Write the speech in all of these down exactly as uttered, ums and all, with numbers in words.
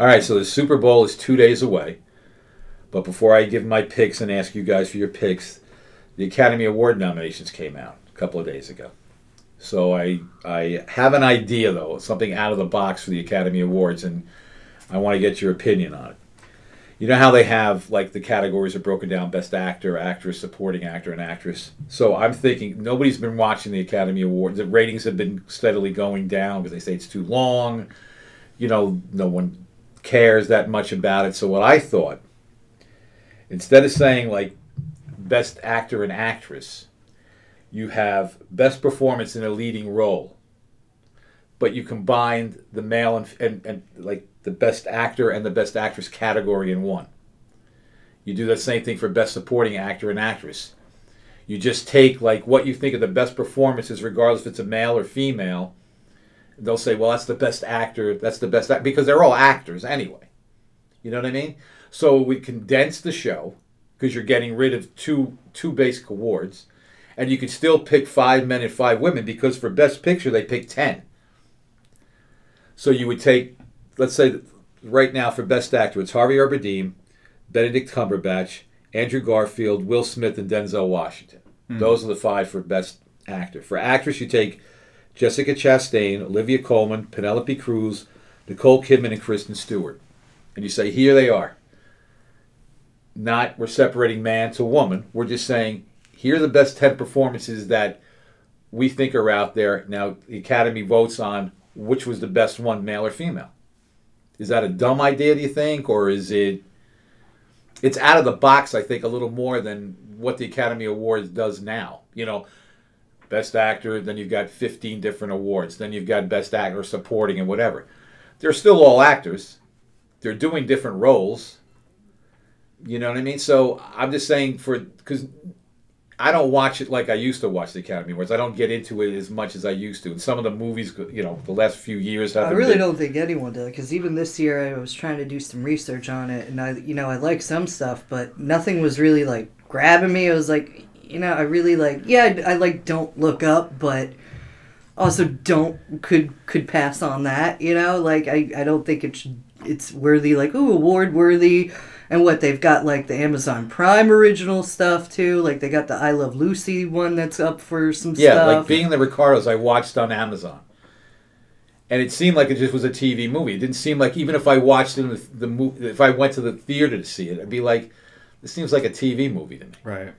All right, so the Super Bowl is two days away. But before I give my picks and ask you guys for your picks, the Academy Award nominations came out a couple of days ago. So I I have an idea, though, something out of the box for the Academy Awards, and I want to get your opinion on it. You know how they have, like, the categories are broken down, Best Actor, Actress, Supporting Actor, and Actress. So I'm thinking nobody's been watching the Academy Awards. The ratings have been steadily going down because they say it's too long. You know, no one cares that much about it. So what I thought, instead of saying, like, Best Actor and Actress, you have Best Performance in a Leading Role, but you combined the male and, and, and like the Best Actor and the Best Actress category in one. You do that same thing for Best Supporting Actor and Actress. You just take like what you think of the best performances, regardless if it's a male or female. They'll say, well, that's the best actor, that's the best actor, because they're all actors anyway. You know what I mean? So we condense the show because you're getting rid of two two basic awards. And you can still pick five men and five women because for Best Picture, they pick ten. So you would take, let's say, right now for Best Actor, it's Harvey Arberdeen, Benedict Cumberbatch, Andrew Garfield, Will Smith, and Denzel Washington. Mm. Those are the five for Best Actor. For Actress, you take Jessica Chastain, Olivia Colman, Penelope Cruz, Nicole Kidman, and Kristen Stewart. And you say, here they are. Not we're separating man to woman. We're just saying, here are the best ten performances that we think are out there. Now, the Academy votes on which was the best one, male or female. Is that a dumb idea, do you think? Or is it... It's out of the box, I think, a little more than what the Academy Awards does now. You know, Best Actor, then you've got fifteen different awards. Then you've got Best Actor, Supporting, and whatever. They're still all actors. They're doing different roles. You know what I mean? So, I'm just saying for... because. I don't watch it like I used to watch the Academy Awards. I don't get into it as much as I used to. And some of the movies, you know, the last few years. I really been... don't think anyone did, because even this year I was trying to do some research on it, and I, you know, I like some stuff, but nothing was really like grabbing me. It was like, you know, I really like, yeah, I, I like Don't Look Up, but also don't could could pass on that. You know, like I, I don't think it should, it's worthy, like ooh, award worthy. And what, they've got, like, the Amazon Prime original stuff, too. Like, they got the I Love Lucy one that's up for some yeah, stuff. Yeah, like, Being the Ricardos, I watched on Amazon. And it seemed like it just was a T V movie. It didn't seem like, even if I watched it in the, the movie, if I went to the theater to see it, I'd be like, this seems like a T V movie to me. Right.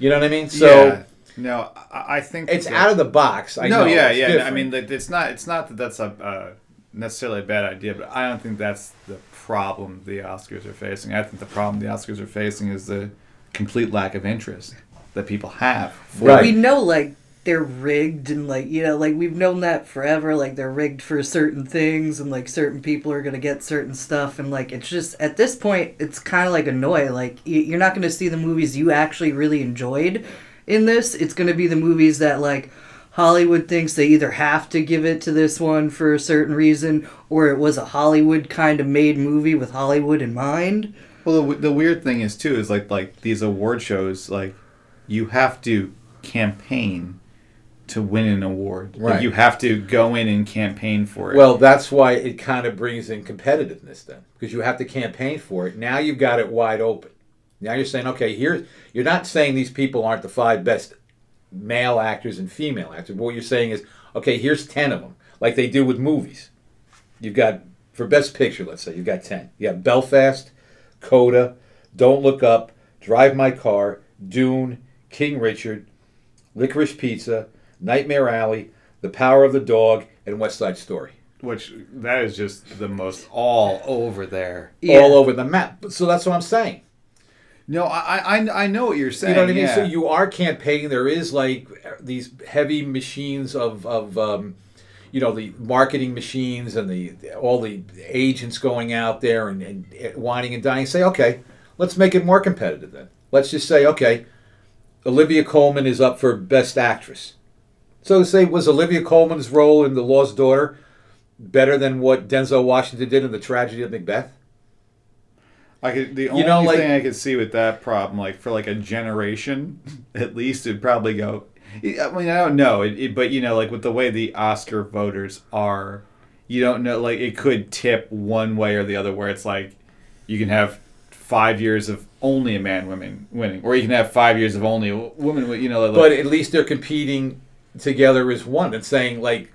You know what I mean? So yeah. No, I think... It's out of the box. I no, know. yeah, it's yeah. Different. I mean, it's not, it's not that that's a, uh, necessarily a bad idea, but I don't think that's the... problem the Oscars are facing. I think the problem the Oscars are facing is the complete lack of interest that people have. Right. We know, like, they're rigged, and, like, you know, like, we've known that forever. Like, they're rigged for certain things, and, like, certain people are going to get certain stuff, and, like, it's just, at this point, it's kind of like annoying. Like, you're not going to see the movies you actually really enjoyed in this. It's going to be the movies that, like, Hollywood thinks they either have to give it to this one for a certain reason, or it was a Hollywood kind of made movie with Hollywood in mind. Well, the, the weird thing is, too, is like like these award shows, like, you have to campaign to win an award. Right. Like, you have to go in and campaign for it. Well, that's why it kind of brings in competitiveness, then, because you have to campaign for it. Now you've got it wide open. Now you're saying, okay, here, you're not saying these people aren't the five best male actors and female actors. But what you're saying is, okay, here's ten of them, like they do with movies. You've got, for Best Picture, let's say, you've got ten. You got Belfast, Coda, Don't Look Up, Drive My Car, Dune, King Richard, Licorice Pizza, Nightmare Alley, The Power of the Dog, and West Side Story. Which, that is just the most all over there. Yeah. All over the map. So that's what I'm saying. No, I, I I know what you're saying. You know what I mean? Yeah. So you are campaigning. There is like these heavy machines of, of um, you know, the marketing machines and the all the agents going out there and, and whining and dying. Say, okay, let's make it more competitive then. Let's just say, okay, Olivia Colman is up for Best Actress. So say, was Olivia Colman's role in The Lost Daughter better than what Denzel Washington did in The Tragedy of Macbeth? I could, the only you know, like, thing I could see with that problem, like for like a generation, at least it'd probably go, I mean, I don't know, it, it, but you know, like with the way the Oscar voters are, you don't know, like, it could tip one way or the other, where it's like you can have five years of only a man women winning, or you can have five years of only a woman, you know. Like, but at least they're competing together as one. It's saying, like,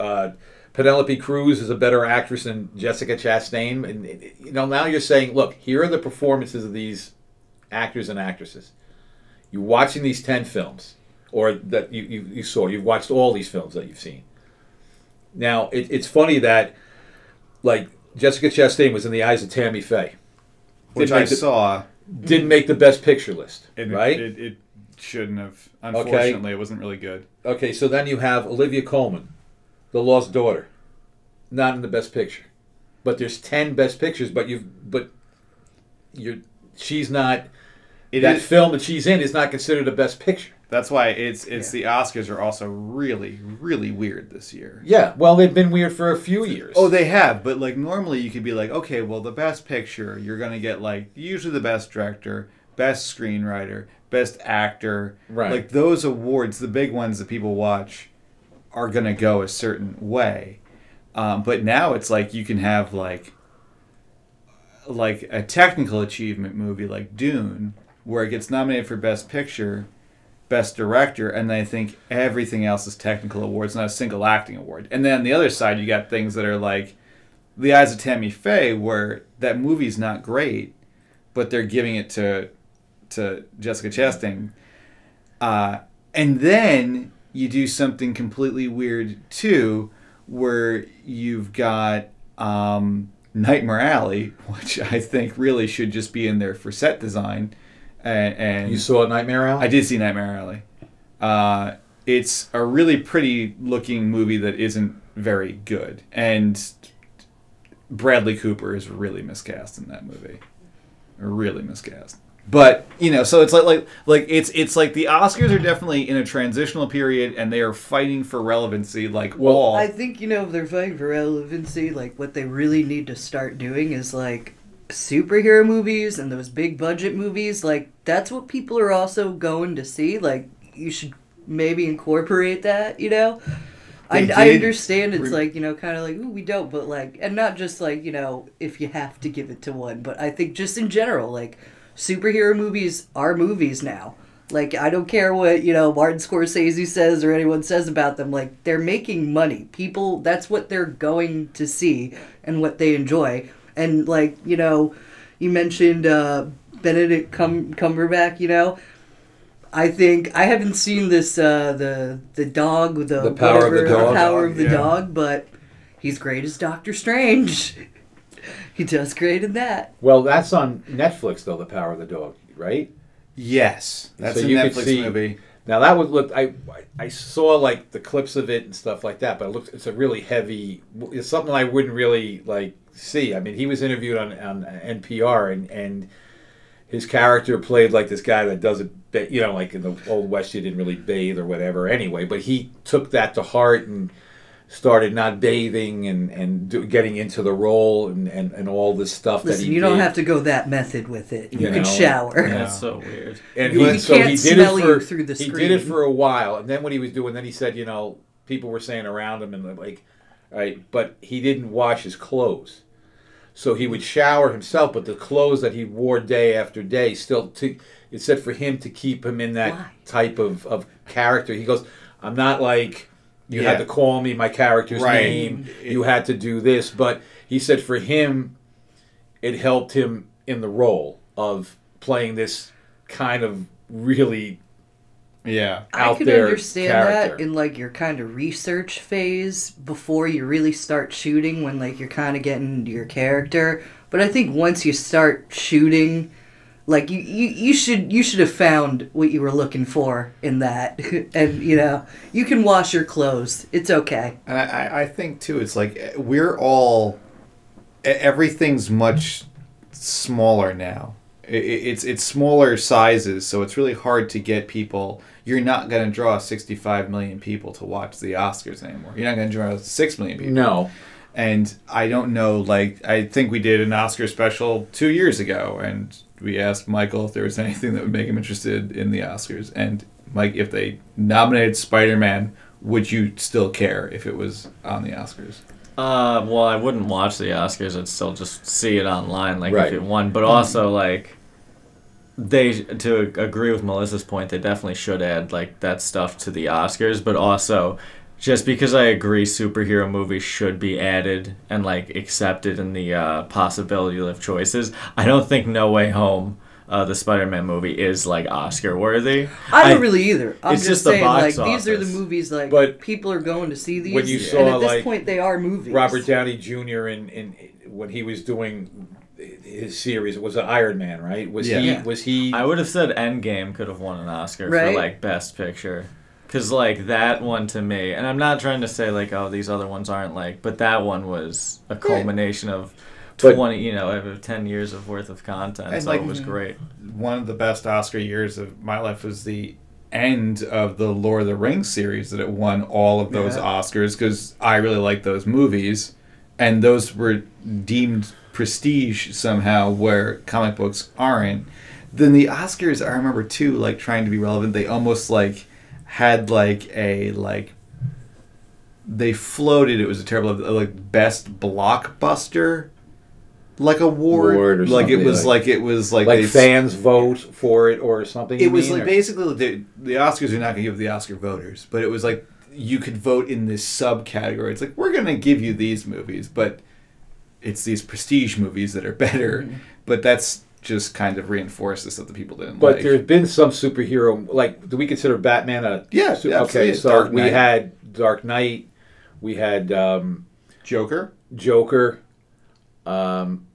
uh, Penelope Cruz is a better actress than Jessica Chastain. And, you know, now you're saying, look, here are the performances of these actors and actresses. You're watching these ten films, or that you, you, you saw. You've watched all these films that you've seen. Now, it, it's funny that, like, Jessica Chastain was in The Eyes of Tammy Faye. Which I the, saw. Didn't make the best picture list, it, right? It, it shouldn't have. Unfortunately, okay. It wasn't really good. Okay, so then you have Olivia Colman, The Lost Daughter. Not in the best picture. But there's ten best pictures, but you've but you're she's not... It that is, film that she's in is not considered a best picture. That's why it's it's yeah. The Oscars are also really, really weird this year. Yeah, well, they've been weird for a few years. Oh, they have, but like normally you could be like, okay, well, the best picture, you're going to get like usually the best director, best screenwriter, best actor. Right. Like those awards, the big ones that people watch are going to go a certain way. Um, but now it's like you can have like like a technical achievement movie like Dune, where it gets nominated for Best Picture, Best Director, and I think everything else is technical awards, not a single acting award. And then on the other side, you got things that are like The Eyes of Tammy Faye, where that movie's not great, but they're giving it to to Jessica Chastain. Uh, and then you do something completely weird, too, where you've got... Um, Nightmare Alley, which I think really should just be in there for set design. And, and you saw Nightmare Alley? I did see Nightmare Alley. Uh, it's a really pretty looking movie that isn't very good. And Bradley Cooper is really miscast in that movie. Really miscast. But, you know, so it's like like like it's it's like the Oscars are definitely in a transitional period, and they are fighting for relevancy. Like, well, all. I think, you know, if they're fighting for relevancy, like what they really need to start doing is like superhero movies and those big budget movies. Like that's what people are also going to see. Like you should maybe incorporate that. You know, I, I understand it's Re- like you know kind of like ooh we don't, but like and not just like you know if you have to give it to one, but I think just in general like. Superhero movies are movies now. Like, I don't care what, you know, Martin Scorsese says or anyone says about them. Like, they're making money. People, that's what they're going to see and what they enjoy. And, like, you know, you mentioned uh, Benedict Cum- Cumberbatch, you know. I think, I haven't seen this, uh, the the dog, the, the power whatever, of the dog, the power of the yeah. dog, but he's great as Doctor Strange. He does great in that. Well, that's on Netflix, though, The Power of the Dog, right? Yes. That's so a Netflix see, movie. Now, that would look... I I saw, like, the clips of it and stuff like that, but it looks, it's a really heavy... It's something I wouldn't really, like, see. I mean, he was interviewed on, on N P R, and, and his character played, like, this guy that doesn't... You know, like, in the Old West, you didn't really bathe or whatever anyway, but he took that to heart and... started not bathing and, and do, getting into the role and, and, and all this stuff. Listen, that he you don't did. Have to go that method with it. You, you can know, shower. Yeah. That's so weird. And you, he, you so can't he did smell it for, you through the he screen. He did it for a while, and then what he was doing, then he said, you know, people were saying around him, and like, right, but he didn't wash his clothes. So he would shower himself, but the clothes that he wore day after day still, to, it said for him to keep him in that Why? type of, of character. He goes, I'm not like... You yeah. had to call me my character's right. name. It, you had to do this. But he said for him, it helped him in the role of playing this kind of really yeah, out there character. I can understand character. that in like your kind of research phase before you really start shooting when like you're kind of getting into your character. But I think once you start shooting... Like you, you, you should you should have found what you were looking for in that, and you know you can wash your clothes. It's okay. And I, I think too, it's like we're all everything's much smaller now. It, it's it's smaller sizes, so it's really hard to get people. You're not going to draw sixty-five million people to watch the Oscars anymore. You're not going to draw six million people. No. And I don't know. Like I think we did an Oscar special two years ago, and. We asked Michael if there was anything that would make him interested in the Oscars. And, Mike, if they nominated Spider-Man, would you still care if it was on the Oscars? Uh, well, I wouldn't watch the Oscars. I'd still just see it online, like, right. if it won. But also, like, they to agree with Melissa's point, they definitely should add, like, that stuff to the Oscars. But also, just because I agree superhero movies should be added and, like, accepted in the uh, possibility of choices, I don't think No Way Home, uh, the Spider-Man movie, is, like, Oscar-worthy. I don't I, really either. I'm it's just, just saying, the box like, office. These are the movies, like, but people are going to see these, when you saw, and at this like, point, they are movies. Robert Downey Junior, in, in when he was doing his series, it was an Iron Man, right? Was yeah. he? Was he? I would have said Endgame could have won an Oscar right? for, like, Best Picture. Because, like, that one to me, and I'm not trying to say, like, oh, these other ones aren't, like, but that one was a culmination of twenty, but, you know, ten years of worth of content, and so like, it was great. One of the best Oscar years of my life was the end of the Lord of the Rings series that it won all of those yeah. Oscars, because I really liked those movies, and those were deemed prestige somehow, where comic books aren't. Then the Oscars, I remember, too, like, trying to be relevant, they almost, like, had like a like they floated it was a terrible like best blockbuster like award, award or like, it was, like, like it was like it was like like fans vote for it or something. It was mean, like or? basically the, the Oscars are not going to give the Oscar voters, but it was like you could vote in this subcategory. It's like, we're going to give you these movies, but it's these prestige movies that are better. Mm-hmm. But that's just kind of reinforce this that the people didn't but like. But there's been some superhero, like, do we consider Batman a... Yeah, su- okay, so Dark we Knight. had Dark Knight, we had... Um, Joker. Joker. Um,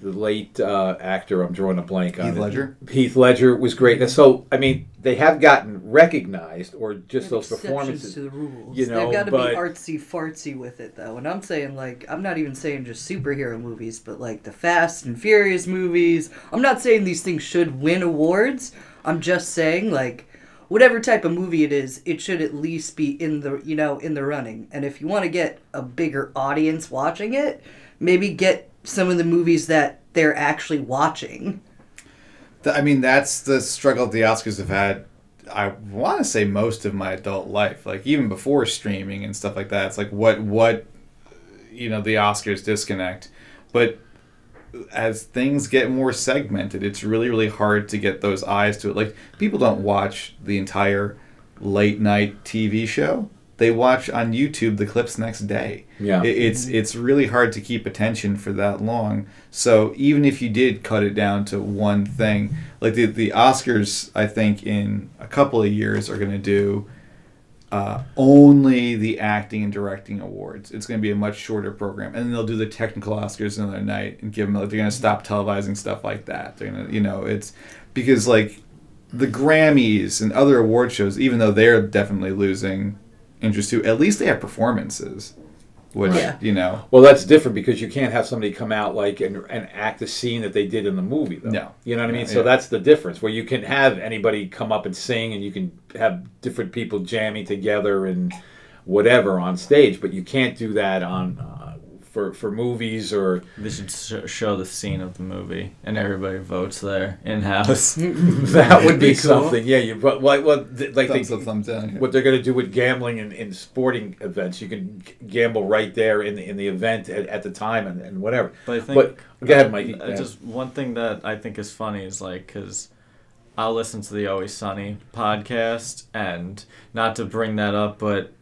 the late uh, actor, I'm drawing a blank on Heath it. Ledger. Heath Ledger was great. And so, I mean, they have gotten recognized, or just those performances. To the rules. You know, They've got to but... be artsy-fartsy with it, though. And I'm saying, like, I'm not even saying just superhero movies, but, like, the Fast and Furious movies. I'm not saying these things should win awards. I'm just saying, like, whatever type of movie it is, it should at least be in the, you know, in the running. And if you want to get a bigger audience watching it, maybe get some of the movies that they're actually watching. I mean, that's the struggle the Oscars have had, I want to say, most of my adult life. Like, even before streaming and stuff like that, it's like, what, what, you know, the Oscars disconnect. But as things get more segmented, it's really, really hard to get those eyes to it. Like, people don't watch the entire late-night T V show. They watch on YouTube the clips next day. Yeah, it, it's it's really hard to keep attention for that long. So even if you did cut it down to one thing, like the the Oscars, I think in a couple of years are going to do uh, only the acting and directing awards. It's going to be a much shorter program, and then they'll do the technical Oscars another night and give them. Like, they're going to stop televising stuff like that. They're going to, you know, it's because like the Grammys and other award shows, even though they're definitely losing interest too, at least they have performances, which yeah. you know. Well, that's different because you can't have somebody come out like and, and act a scene that they did in the movie, though. No, you know what I mean. Yeah. So that's the difference. Where you can have anybody come up and sing, and you can have different people jamming together and whatever on stage, but you can't do that on uh, for for movies or. They should sh- show the scene of the movie, and everybody votes there in house. That would be, be cool. something. Yeah, you but like well, th- like thumbs they, up, thumbs down, yeah. What they're going to do with gambling in, in sporting events, you can g- gamble right there in the, in the event at, at the time and, and whatever. But I think but, go ahead, Mikey. Yeah. Just one thing that I think is funny is like because I'll listen to the Always Sunny podcast, and not to bring that up, but.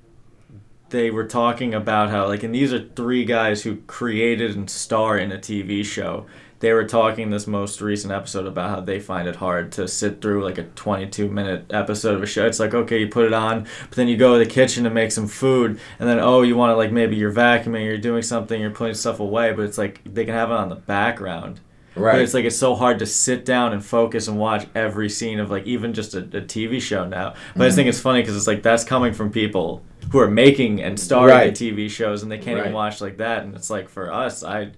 They were talking about how, like, and these are three guys who created and star in a T V show. They were talking this most recent episode about how they find it hard to sit through, like, a twenty-two minute episode of a show. It's like, okay, you put it on, but then you go to the kitchen to make some food, and then, oh, you want to, like, maybe you're vacuuming, you're doing something, you're putting stuff away, but it's like they can have it on the background. Right. But it's like it's so hard to sit down and focus and watch every scene of, like, even just a, a T V show now. But mm-hmm. I just think it's funny because it's like that's coming from people who are making and starring right. T V shows, and they can't right. even watch like that. And it's like for us, I,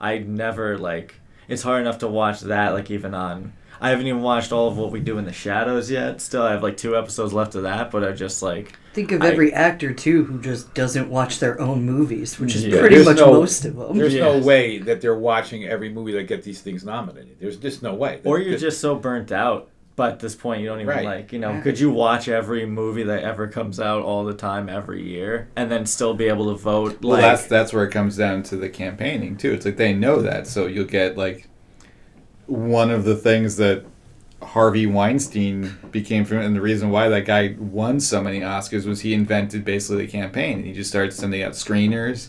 I never like. It's hard enough to watch that. Like even on, I haven't even watched all of What We Do in the Shadows yet. Still, I have like two episodes left of that. But I just like think of I, every actor too who just doesn't watch their own movies, which is yeah. pretty there's much no, most of them. There's yes. no way that they're watching every movie that get these things nominated. There's just no way. Or you're just, just so burnt out. But at this point, you don't even right. like, you know, yeah. could you watch every movie that ever comes out all the time every year and then still be able to vote? Well, like, that's, that's where it comes down to the campaigning, too. It's like they know that. So you'll get, like, one of the things that Harvey Weinstein became from, and the reason why that guy won so many Oscars was he invented basically the campaign. And he just started sending out screeners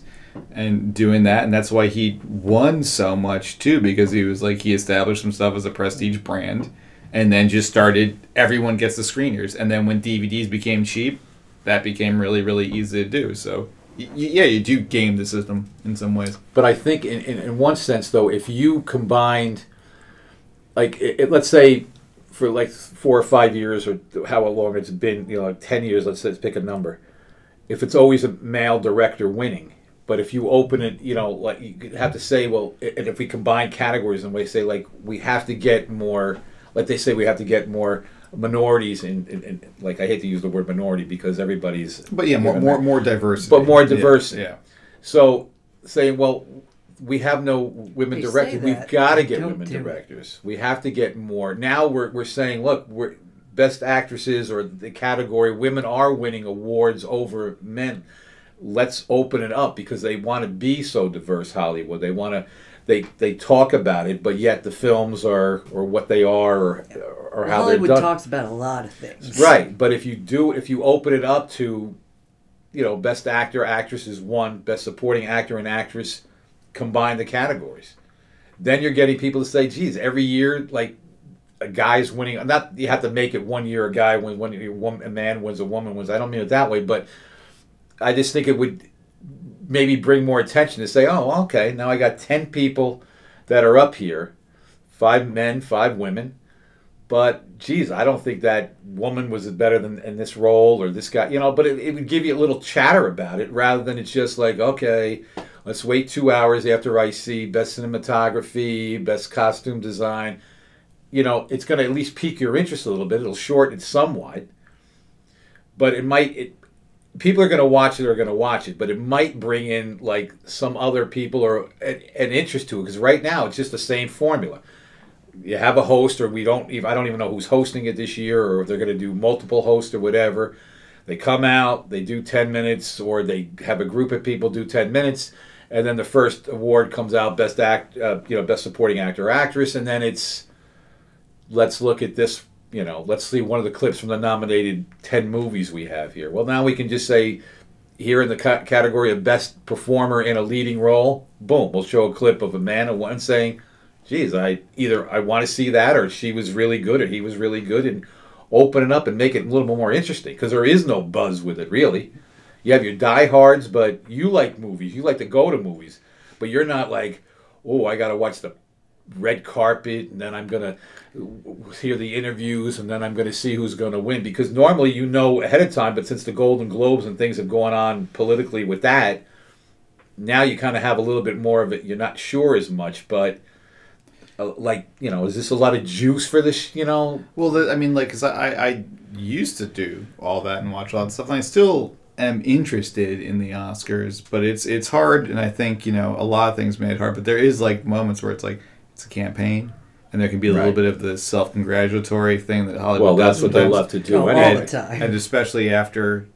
and doing that. And that's why he won so much, too, because he was like, he established himself as a prestige brand. And then just started, everyone gets the screeners. And then when D V Ds became cheap, that became really, really easy to do. So, y- yeah, you do game the system in some ways. But I think in, in, in one sense, though, if you combined, like, it, it, let's say for like four or five years or how long it's been, you know, like ten years, let's, let's pick a number. If it's always a male director winning, but if you open it, you know, like you have to say, well, and if we combine categories and we say, like, we have to get more... Like they say, we have to get more minorities, and in, in, in, like I hate to use the word minority because everybody's. But yeah, more more, more diversity. But more diversity. Yeah. yeah. So saying, well, we have no women they directors. We've got to get women directors. It. We have to get more. Now we're we're saying, look, we're best actresses or the category. Women are winning awards over men. Let's open it up because they want to be so diverse. Hollywood. They want to. They they talk about it, but yet the films are, or what they are, or, or how Hollywood they're done. Hollywood talks about a lot of things. Right, but if you do, if you open it up to, you know, best actor, actress is one, best supporting actor and actress, combine the categories. Then you're getting people to say, geez, every year, like, a guy's winning. Not you have to make it one year a guy wins, one year a man wins, a woman wins. I don't mean it that way, but I just think it would... maybe bring more attention to say, oh, okay, now I got ten people that are up here, five men, five women, but geez, I don't think that woman was better than in this role or this guy, you know, but it, it would give you a little chatter about it rather than it's just like, okay, let's wait two hours after I see best cinematography, best costume design. You know, it's going to at least pique your interest a little bit. It'll shorten it somewhat, but it might... It, people are going to watch it or are going to watch it, but it might bring in, like, some other people or an, an interest to it. Because right now, it's just the same formula. You have a host, or we don't even, I don't even know who's hosting it this year, or if they're going to do multiple hosts or whatever. They come out, they do ten minutes, or they have a group of people do ten minutes, and then the first award comes out, best act, uh, you know, best supporting actor or actress, and then it's, let's look at this. You know, let's see one of the clips from the nominated ten movies we have here. Well, now we can just say, here in the ca- category of best performer in a leading role, boom, we'll show a clip of a man and one saying, geez, I either I want to see that, or she was really good, or he was really good, and open it up and make it a little bit more interesting, because there is no buzz with it, really. You have your diehards, but you like movies. You like to go to movies, but you're not like, oh, I got to watch the red carpet, and then I'm going to hear the interviews, and then I'm going to see who's going to win. Because normally you know ahead of time, but since the Golden Globes and things have gone on politically with that, now you kind of have a little bit more of it. You're not sure as much, but uh, like, you know, is this a lot of juice for this, you know? Well, the, I mean, like, because I, I used to do all that and watch a lot of stuff, and I still am interested in the Oscars, but it's it's hard, and I think, you know, a lot of things made it hard, but there is, like, moments where it's like, it's a campaign, and there can be a right. little bit of the self-congratulatory thing that Hollywood well, does. Well, that's what they love to do oh, anyway. All the time. And especially after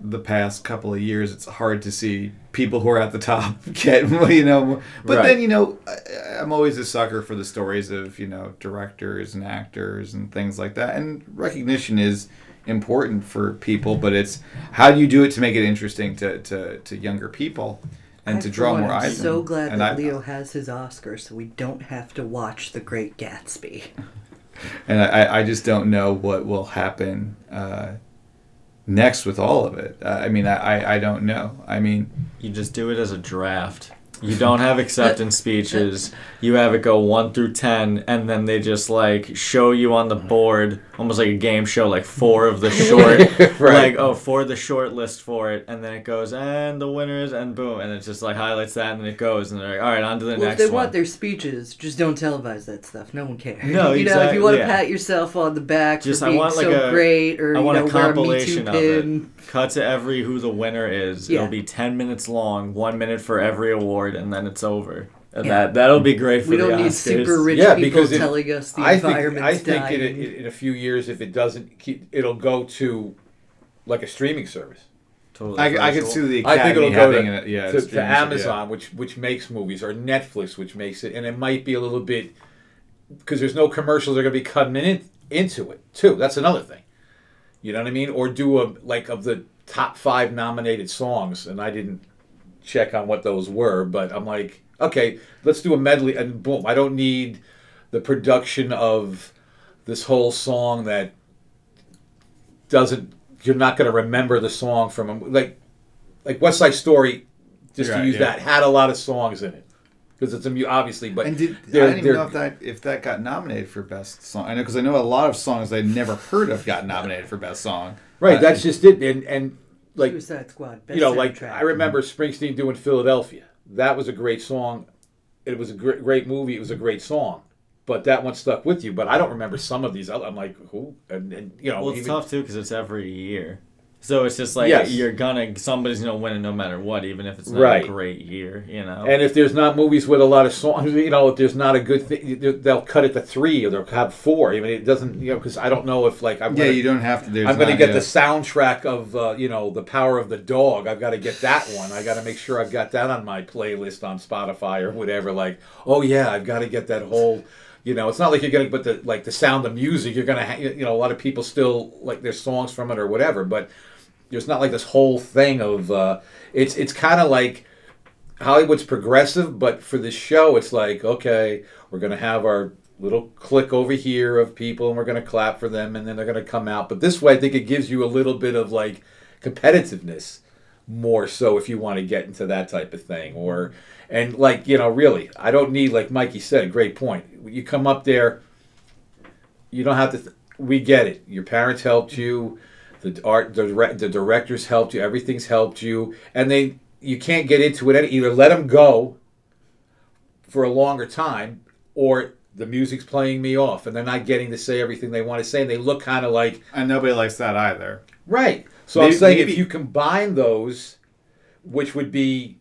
the past couple of years, it's hard to see people who are at the top get, you know. But right. then, you know, I, I'm always a sucker for the stories of, you know, directors and actors and things like that. And recognition is important for people, but it's how do you do it to make it interesting to, to, to younger people? And I to draw more eyes. I'm so glad and that I, Leo has his Oscar, so we don't have to watch The Great Gatsby. And I, I just don't know what will happen uh, next with all of it. Uh, I mean, I, I don't know. I mean, you just do it as a draft. You don't have acceptance speeches. You have it go one through ten, and then they just, like, show you on the board, almost like a game show, like four of the short, right. like, oh, for the short list for it, and then it goes, and the winners, and boom, and it just, like, highlights that, and then it goes, and they're like, all right, on to the well, next one. If they one. want their speeches, just don't televise that stuff. No one cares. No, you exactly. You know, if you want to yeah. pat yourself on the back just, for being I want, like, so a, great, or, I want you know, a compilation of it. Cut to every who the winner is. Yeah. It'll be ten minutes long, one minute for every award, and then it's over. And yeah. that, that'll be great for we the Oscars. We don't need super rich yeah, people if, telling us the I environment's dying. I think dying. It, in a few years, if it doesn't keep, it'll go to like a streaming service. Totally. I, I can see the Academy I think it'll go to, a, yeah, to, to Amazon, yeah. which which makes movies, or Netflix, which makes it. And it might be a little bit, because there's no commercials that are going to be coming in, into it, too. That's another thing. You know what I mean? Or do a, like, of the top five nominated songs, and I didn't check on what those were, but I'm like, okay, let's do a medley, and boom, I don't need the production of this whole song that doesn't, you're not going to remember the song from, like, like West Side Story, just right, to use yeah. that, had a lot of songs in it. Because it's a, obviously, but... And did, I didn't even know if that, if that got nominated for Best Song. I know, because I know a lot of songs I'd never heard of got nominated for Best Song. Right, uh, that's just it. And, and like... Suicide Squad, Best You know, like, track. I remember Springsteen doing Philadelphia. That was a great song. It was a great, great movie. It was a great song. But that one stuck with you. But I don't remember some of these. I'm like, who? And, and you know... Well, it's even, tough, too, because it's every year. So it's just like yes. you're gonna somebody's gonna win it no matter what, even if it's not right. a great year, you know. And if there's not movies with a lot of songs, you know, if there's not a good thing, they'll cut it to three or they'll have four. I mean, it doesn't, you know, because I don't know if like I'm yeah, gonna, you don't have to. I'm gonna get yet. the soundtrack of uh, you know, The Power of the Dog. I've got to get that one. I got to make sure I've got that on my playlist on Spotify or whatever. Like, oh yeah, I've got to get that whole. You know, it's not like you're gonna, but the like the Sound of Music, you're gonna, ha- you know, a lot of people still like their songs from it or whatever, but there's not like this whole thing of uh, it's it's kind of like Hollywood's progressive, but for this show, it's like okay, we're gonna have our little clique over here of people, and we're gonna clap for them, and then they're gonna come out. But this way, I think it gives you a little bit of like competitiveness more so if you want to get into that type of thing, or and like you know, really, I don't need like Mikey said, a great point. You come up there, you don't have to. Th- we get it. Your parents helped you, the art, the, re- the directors helped you. Everything's helped you, and they you can't get into it. Any, either let them go for a longer time, or the music's playing me off, and they're not getting to say everything they want to say, and they look kind of like. And nobody likes that either, right? So maybe, I'm saying maybe. If you combine those, which would be,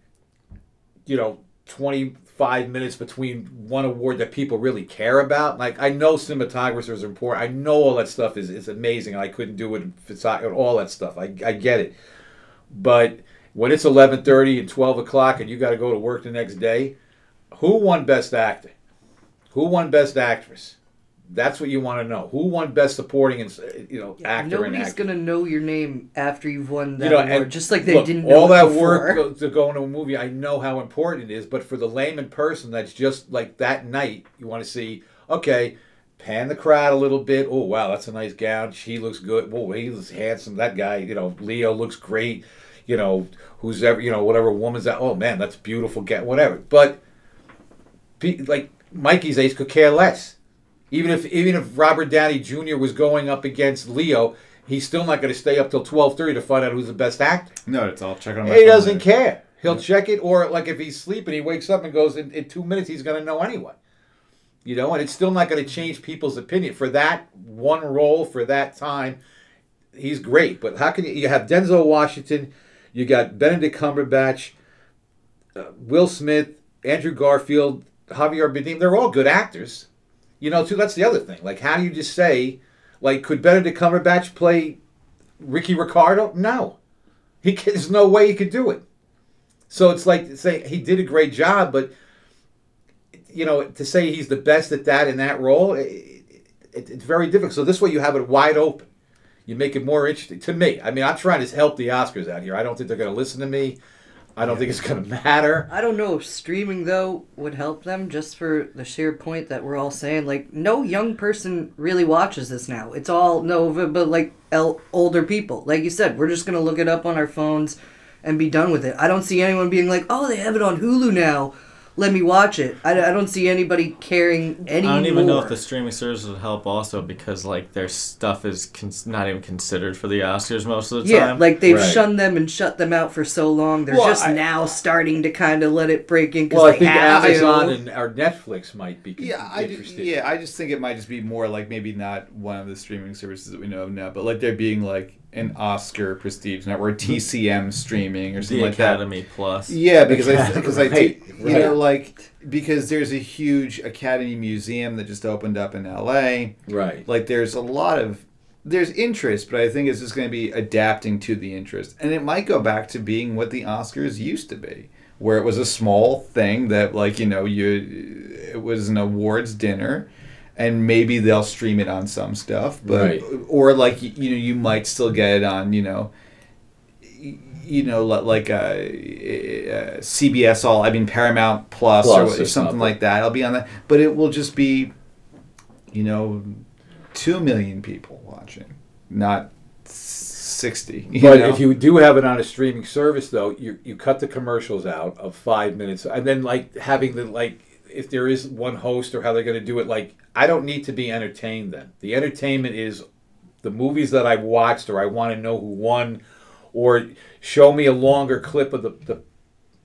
you know, twenty. Five minutes between one award that people really care about. Like, I know cinematographers are important. I know all that stuff is, is amazing. I couldn't do it if all that stuff. I, I get it. But when it's eleven thirty and twelve o'clock and you got to go to work the next day, who won Best Actor? Who won Best Actress? That's what you want to know. Who won Best Supporting and, you know, yeah, Actor and Actress? Nobody's going to know your name after you've won that you know, award, just like they look, didn't know all that before. Work to go into a movie, I know how important it is, but for the layman person that's just like that night, you want to see, okay, pan the crowd a little bit. Oh, wow, that's a nice gown. She looks good. Whoa, he looks handsome. That guy, you know, Leo looks great. You know, who's ever, you know, whatever woman's that. Oh, man, that's beautiful. Get whatever. But, like, Mikey's age could care less. Even if even if Robert Downey Junior was going up against Leo, he's still not going to stay up till twelve thirty to find out who's the best actor. No, it's all check on. He doesn't later. care. He'll yeah. check it, or like if he's sleeping, he wakes up and goes. In, in two minutes, he's going to know anyway. You know, and it's still not going to change people's opinion for that one role for that time. He's great, but how can you? You have Denzel Washington, you got Benedict Cumberbatch, uh, Will Smith, Andrew Garfield, Javier Bardem. They're all good actors. You know, too, that's the other thing. Like, how do you just say, like, could Benedict Cumberbatch play Ricky Ricardo? No. He can, there's no way he could do it. So it's like, say he did a great job, but, you know, to say he's the best at that in that role, it, it, it's very difficult. So this way you have it wide open. You make it more interesting. To me, I mean, I'm trying to help the Oscars out here. I don't think they're going to listen to me. I don't yeah. think it's going to matter. I don't know if streaming, though, would help them just for the sheer point that we're all saying. Like, no young person really watches this now. It's all, no, but, like, el- older people. Like you said, we're just going to look it up on our phones and be done with it. I don't see anyone being like, oh, they have it on Hulu now. Let me watch it. I, I don't see anybody caring anymore. I don't even know if the streaming service would help also because, like, their stuff is cons- not even considered for the Oscars most of the yeah, time. Yeah, like, they've right. shunned them and shut them out for so long. They're well, just I, now starting to kind of let it break in because well, they have to. Well, I think Amazon and our Netflix might be yeah, interested. I do, yeah, I just think it might just be more like maybe not one of the streaming services that we know of now, but, like, they're being, like, an Oscar prestige network, T C M streaming or something the like Academy that. Academy Plus. Yeah, because Academy, I because right, I take right. you know like because there's a huge Academy Museum that just opened up in L A. Right. Like there's a lot of there's interest, but I think it's just going to be adapting to the interest, and it might go back to being what the Oscars used to be, where it was a small thing that like you know you it was an awards dinner. And maybe they'll stream it on some stuff, but right. or like you know, you might still get it on you know, you know like a, a C B S All, I mean Paramount Plus, Plus or, or something, something like that. I'll be on that, but it will just be, you know, two million people watching, not sixty. But know? If you do have it on a streaming service, though, you you cut the commercials out of five minutes, and then like having the like. If there is one host or how they're going to do it, like, I don't need to be entertained then. The entertainment is the movies that I've watched or I want to know who won or show me a longer clip of the, the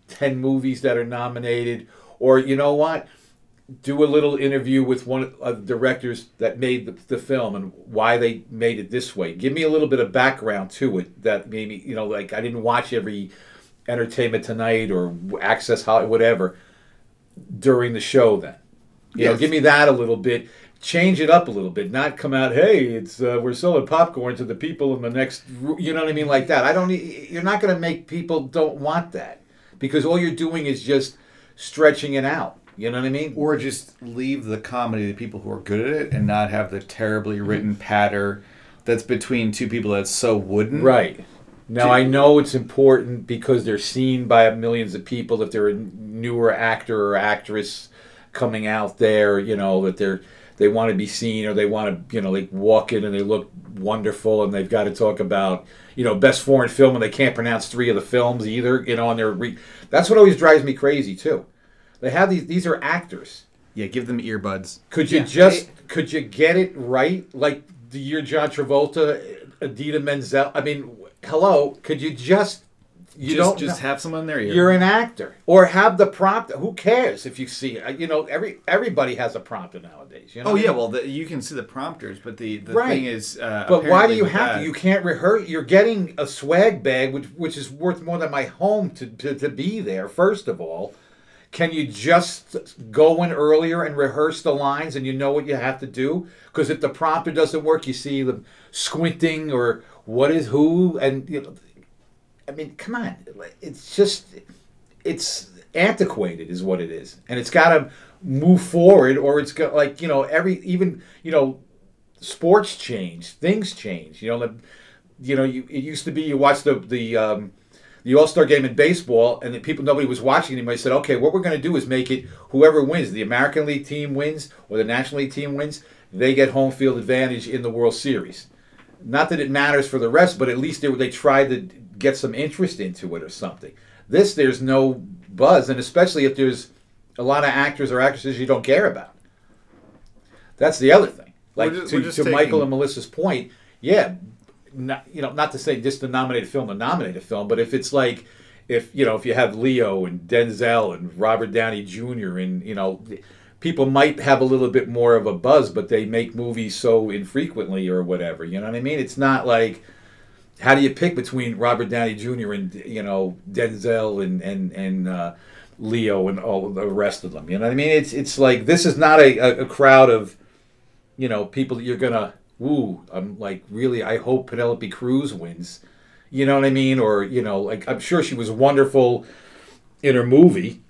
ten movies that are nominated or, you know what, do a little interview with one of the directors that made the, the film and why they made it this way. Give me a little bit of background to it that maybe, you know, like I didn't watch every Entertainment Tonight or Access Hollywood, whatever. During the show then. You yes. know, give me that a little bit. Change it up a little bit. Not come out, hey, it's uh, we're selling popcorn to the people in the next, you know what I mean, like that. I don't you're not going to make people don't want that because all you're doing is just stretching it out. You know what I mean? Or just leave the comedy to people who are good at it and not have the terribly written patter that's between two people that's so wooden. Right. Now, I know it's important because they're seen by millions of people. If they're a newer actor or actress coming out there, you know, that they're, they want to be seen or they want to, you know, like walk in and they look wonderful and they've got to talk about, you know, best foreign film and they can't pronounce three of the films either, you know, and they're... Re- That's what always drives me crazy, too. They have these... These are actors. Yeah, give them earbuds. Could you yeah. just... Could you get it right? Like the year John Travolta, Idina Menzel... I mean... Hello, could you just you just, don't just know, have someone there? You're an actor, or have the prompt. Who cares if you see it? You know, every everybody has a prompter nowadays. You know? Oh yeah, well the, you can see the prompters, but the, the right. thing is, uh, but why do you have to? You can't rehearse. You're getting a swag bag, which which is worth more than my home to, to to be there. First of all, can you just go in earlier and rehearse the lines, and you know what you have to do? Because if the prompter doesn't work, you see them squinting or. What is who? And, you know, I mean, come on. It's just, it's antiquated is what it is. And it's got to move forward or it's got, like, you know, every, even, you know, sports change. Things change. You know, the, you know, you, it used to be you watched the, the, um, the All-Star game in baseball and the people, nobody was watching anybody said, okay, what we're going to do is make it whoever wins, the American League team wins or the National League team wins, they get home field advantage in the World Series. Not that it matters for the rest, but at least they, they tried to get some interest into it or something. This, there's no buzz, and especially if there's a lot of actors or actresses you don't care about. That's the other thing. Like just, to, to taking... Michael and Melissa's point, yeah, not, you know, not to say just to nominate a film to nominate a film, but if it's like, if you know, if you have Leo and Denzel and Robert Downey Junior and you know. People might have a little bit more of a buzz, but they make movies so infrequently or whatever. You know what I mean? It's not like, how do you pick between Robert Downey Junior and, you know, Denzel and and, and uh, Leo and all the rest of them? You know what I mean? It's it's like, this is not a, a crowd of, you know, people that you're going to, ooh, I'm like, really, I hope Penelope Cruz wins. You know what I mean? Or, you know, like, I'm sure she was wonderful in her movie.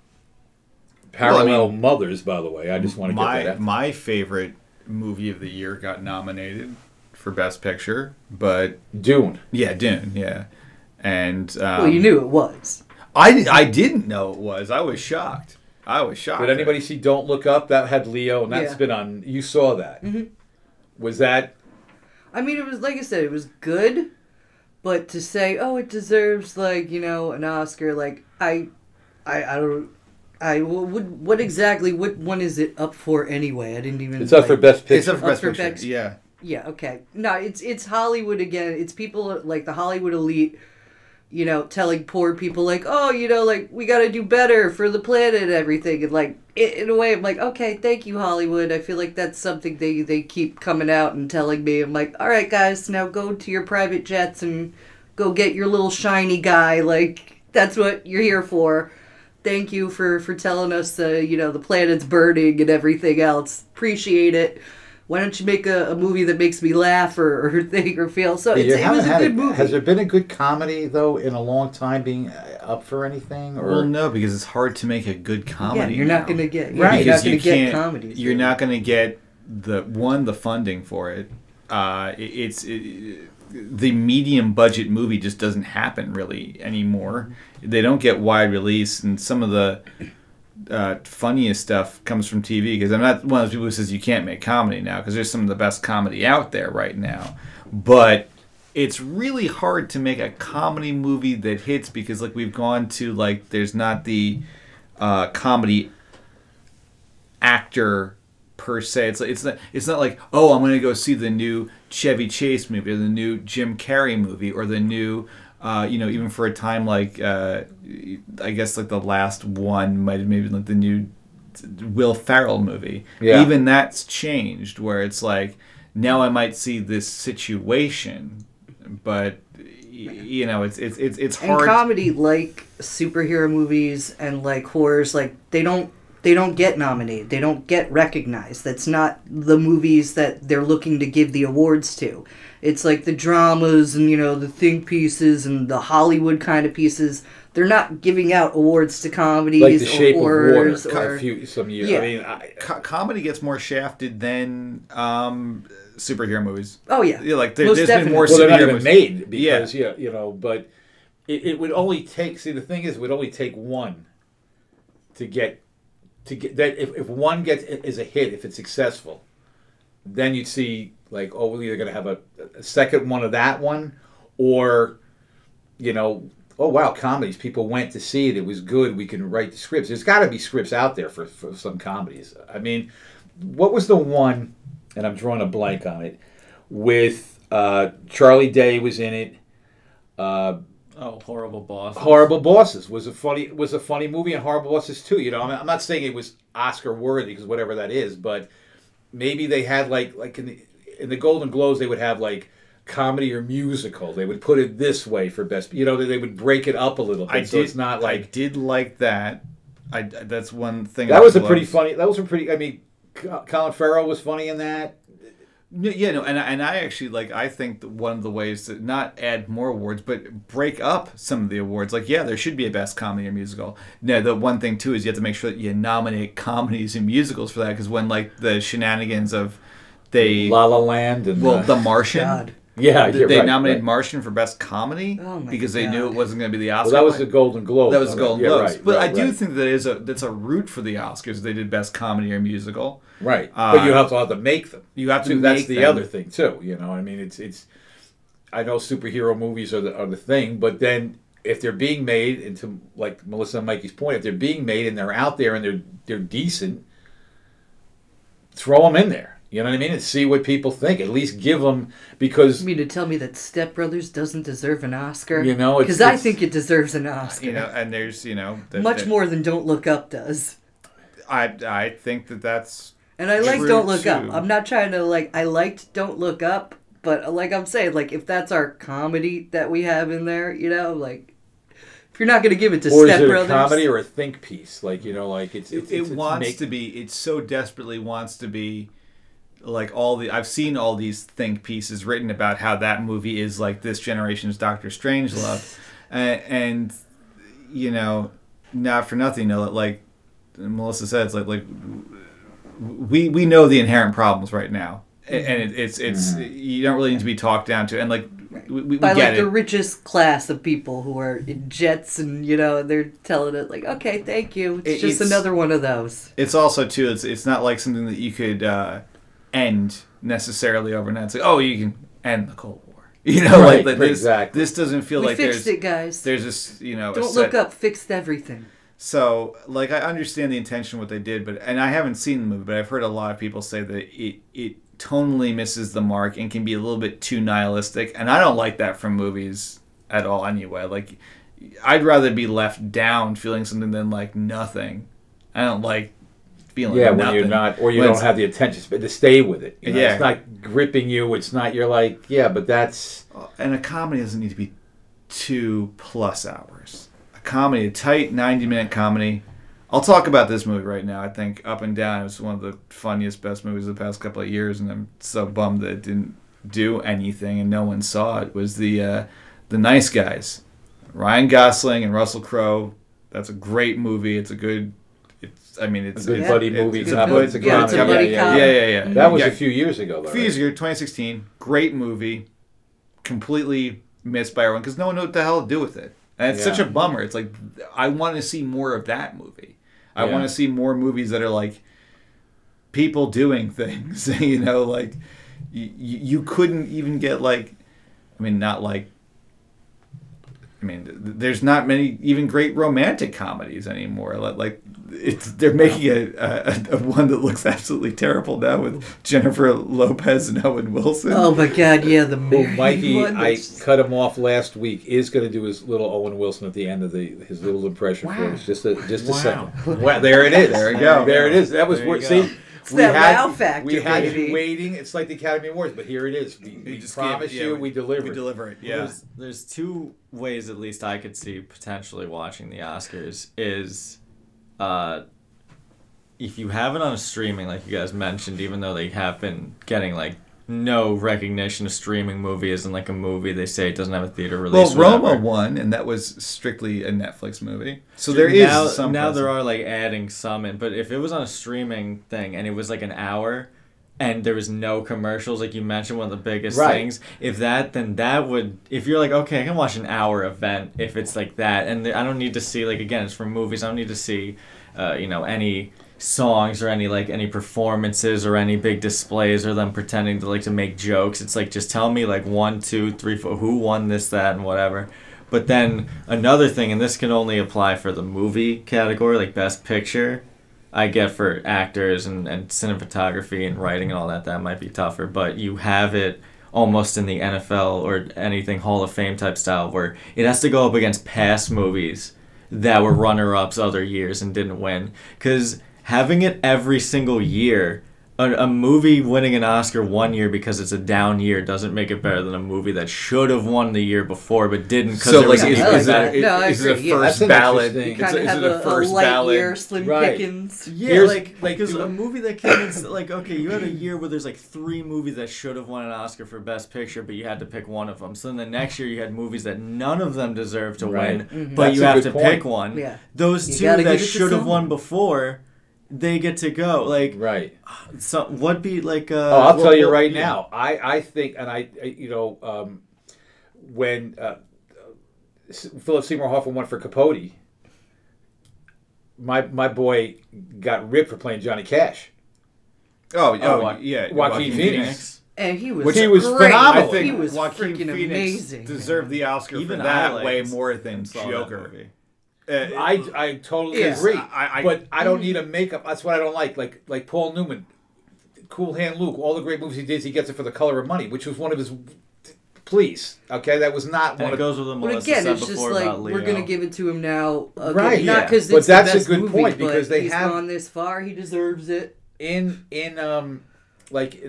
Parallel well, I mean, Mothers, by the way. I just want to my, get that out. My favorite movie of the year got nominated for Best Picture, but... Dune. Yeah, Dune, yeah. And... Um, well, you knew it was. I, I didn't know it was. I was shocked. I was shocked. Did anybody see Don't Look Up? That had Leo, and that's yeah. been on... You saw that. Mm-hmm. Was that... I mean, it was, like I said, it was good, but to say, oh, it deserves, like, you know, an Oscar, like, I... I, I don't... I would. What exactly? What one is it up for anyway? I didn't even. It's like, up for best picture. It's up for best up for picture. Best, yeah. Yeah. Okay. No, it's it's Hollywood again. It's people like the Hollywood elite you know, telling poor people, like, oh, you know, like, we got to do better for the planet and everything. And, like, it, in a way, I'm like, okay, thank you, Hollywood. I feel like that's something they, they keep coming out and telling me. I'm like, all right, guys, now go to your private jets and go get your little shiny guy. Like, that's what you're here for. Thank you for, for telling us, uh, you know, the planet's burning and everything else. Appreciate it. Why don't you make a, a movie that makes me laugh or, or think or feel? So it's, it was a good a, movie. Has there been a good comedy, though, in a long time being up for anything? Or? Well, no, because it's hard to make a good comedy. Yeah, you're not going to get right. You're not going to get comedies. You're not going to get, the one, the funding for it. Uh, it it's it, the medium-budget movie just doesn't happen, really, anymore. They don't get wide release, and some of the... Uh, funniest stuff comes from T V, because I'm not one of those people who says you can't make comedy now, because there's some of the best comedy out there right now, but it's really hard to make a comedy movie that hits, because like we've gone to, like, there's not the uh, comedy actor per se. It's like, it's not it's not like, oh, I'm going to go see the new Chevy Chase movie or the new Jim Carrey movie or the new Uh, you know, even for a time, like, uh, I guess, like, the last one might have maybe been, like, the new Will Ferrell movie. Yeah. Even that's changed, where it's like, now I might see this situation, but, you know, it's it's it's, it's hard. And comedy, like superhero movies and, like, horrors, like, they don't, they don't get nominated. They don't get recognized. That's not the movies that they're looking to give the awards to. It's like the dramas and, you know, the think pieces and the Hollywood kind of pieces. They're not giving out awards to comedies like The Shape or horrors. Of Water, or, a few, some years. Yeah. I mean, I, co- comedy gets more shafted than um, superhero movies. Oh, yeah. yeah like there, Most There's definitely. been more well, superhero movies. Well, they're not even made because, yeah. yeah, you know, but it, it would only take, see, the thing is, it would only take one to get, to get that if, if one gets is a hit, if it's successful, then you'd see... Like, oh, we're either going to have a, a second one of that one, or, you know, oh, wow, comedies. People went to see it. It was good. We can write the scripts. There's got to be scripts out there for, for some comedies. I mean, what was the one, and I'm drawing a blank on it, with uh, Charlie Day was in it. Uh, oh, Horrible Bosses. Horrible Bosses was a funny was a funny movie, and Horrible Bosses too. You know, I'm not saying it was Oscar-worthy, because whatever that is, but maybe they had, like, like in the... In the Golden Globes, they would have, like, comedy or musical. They would put it this way for best... You know, they would break it up a little bit, I so did, it's not like... I did like that. I, that's one thing That I was a loved. pretty funny... That was a pretty... I mean, Colin Farrell was funny in that. Yeah, no, and, and I actually, like, I think that one of the ways to not add more awards, but break up some of the awards. Like, yeah, there should be a best comedy or musical. Now, the one thing, too, is you have to make sure that you nominate comedies and musicals for that, because when, like, the shenanigans of... They, La La Land and well, The, the Martian. God. Yeah, they right, nominated right. Martian for best comedy oh because they God. knew it wasn't going to be the Oscar. Well, that was the Golden Globe. That was the Golden Globes. Right, but right, I do right. think that is a that's a root for the Oscars. They did best comedy or musical. Right, uh, but you have to have to make them. You have to. So make that's the them. other thing too. You know, I mean, it's it's. I know superhero movies are the are the thing, but then if they're being made, and to like Melissa and Mikey's point, if they're being made and they're out there and they're they're decent, throw them in there. You know what I mean? And see what people think. At least give them, because... You mean to tell me that Step Brothers doesn't deserve an Oscar? You know, it's... Because I think it deserves an Oscar. You know, and there's, you know... The, Much the, more than Don't Look Up does. I I think that that's... And I like Don't Look too. Up. I'm not trying to, like... I liked Don't Look Up, but like I'm saying, like, if that's our comedy that we have in there, you know, like... If you're not going to give it to Step Brothers... Or is it a comedy or a think piece? Like, you know, like, it's... it's it it's, it's wants make- to be... It so desperately wants to be... Like all the, I've seen all these think pieces written about how that movie is like this generation's Doctor Strangelove, and, and you know, not for nothing. You know, like Melissa said, it's like like we we know the inherent problems right now, and it, it's it's mm-hmm. you don't really need to be talked down to, and like we, we by get like it. the richest class of people who are in jets, and you know they're telling it like, okay, thank you. It's it, just it's, another one of those. It's also too. It's it's not like something that you could. Uh, end necessarily overnight. It's like, oh, you can end the Cold War. You know, right, like, like this, exactly. this doesn't feel we like fixed there's... it, guys. There's this, you know... Don't Look Up, fixed everything. So, like, I understand the intention of what they did, but and I haven't seen the movie, but I've heard a lot of people say that it, it tonally misses the mark and can be a little bit too nihilistic, and I don't like that from movies at all anyway. Like, I'd rather be left down feeling something than like nothing. I don't like feeling yeah, nothing. Yeah, when you're not, or you when don't have the attention span to stay with it. You know? Yeah. It's not gripping you. It's not, you're like, yeah, but that's... And a comedy doesn't need to be two plus hours. A comedy, a tight ninety-minute comedy. I'll talk about this movie right now. I think Up and Down, it was one of the funniest, best movies of the past couple of years, and I'm so bummed that it didn't do anything and no one saw it, was the uh, the Nice Guys. Ryan Gosling and Russell Crowe. That's a great movie. It's a good... It's, I mean, it's a good it's, buddy it's, movie. It's, it's, a, good, it's a good yeah, comedy. Yeah, yeah, yeah, yeah. That was yeah. a few years ago, though. A few years ago, twenty sixteen. Great movie. Completely missed by everyone because no one knew what the hell to do with it. And it's yeah. such a bummer. It's like, I want to see more of that movie. I yeah. want to see more movies that are like people doing things. You know, like you, you couldn't even get like, I mean, not like, I mean, there's not many even great romantic comedies anymore. Like, it's, they're making a, a, a one that looks absolutely terrible now with Jennifer Lopez and Owen Wilson. Oh my God, yeah, the movie. Oh, Mikey, one I just... cut him off last week. Is going to do his little Owen Wilson at the end of the his little impression wow. for us. Just a just a wow. second. Wow, there it is. There you go. There it is. That was worth see. It's we that had, wow factor, We had baby. you waiting. It's like the Academy Awards, but here it is. We, we, we just promise gave, yeah, you, we, we deliver. We deliver it, yeah. There's, there's two ways, at least, I could see potentially watching the Oscars. Is uh, if you have it on a streaming, like you guys mentioned, even though they have been getting, like, no recognition of streaming movie isn't like a movie. They say it doesn't have a theater release. Well, Roma won, and that was strictly a Netflix movie. So there now, is some now present. There are like adding some in, but if it was on a streaming thing and it was like an hour, and there was no commercials, like you mentioned, one of the biggest right. things. If that, then that would. If you're like, okay, I can watch an hour event if it's like that, and I don't need to see like again, it's for movies. I don't need to see, uh, you know, any. songs or any like any performances or any big displays or them pretending to like to make jokes. It's like, just tell me like one, two, three, four, who won this, that, and whatever. But then another thing, and this can only apply for the movie category, like Best Picture, I get for actors and, and cinematography and writing and all that, that might be tougher, but you have it almost in the N F L or anything Hall of Fame type style where it has to go up against past movies that were runner-ups other years and didn't win. Because having it every single year, a, a movie winning an Oscar one year because it's a down year doesn't make it better than a movie that should have won the year before but didn't because so, like, it was better. No, I agree. Is it a yeah, first ballot? Is it a first ballot? Year, Slim right. Pickens. Yeah, Here's, like like because a movie that came in, like, okay, you had a year where there's like three movies that should have won an Oscar for Best Picture, but you had to pick one of them. So then the next year you had movies that none of them deserve to right. win, mm-hmm. but That's you have to point. pick one. Yeah. Those you two that should have won before. They get to go, like right. So what be like? Uh, oh, I'll tell what, you right yeah. now. I, I think, and I, I you know, um, when uh, Philip Seymour Hoffman went for Capote, my my boy got ripped for playing Johnny Cash. Oh, oh, oh yeah, Joaquin, Joaquin Phoenix. Phoenix, and he was Which he was great. phenomenal. I think he was Joaquin Phoenix amazing, deserved man. the Oscar Even for that I way more than Joker. Uh, I, I totally yeah. agree, I, I, but I don't need a makeup. That's what I don't like. Like like Paul Newman, Cool Hand Luke, all the great movies he did, he gets it for The Color of Money, which was one of his. Please, okay, that was not. And one it of, goes with the Melissa again, said it's before just like we're going to give it to him now, okay, right? Not yeah. because it's but that's the best a good movie, point because they he's have gone this far. He deserves it. In in um like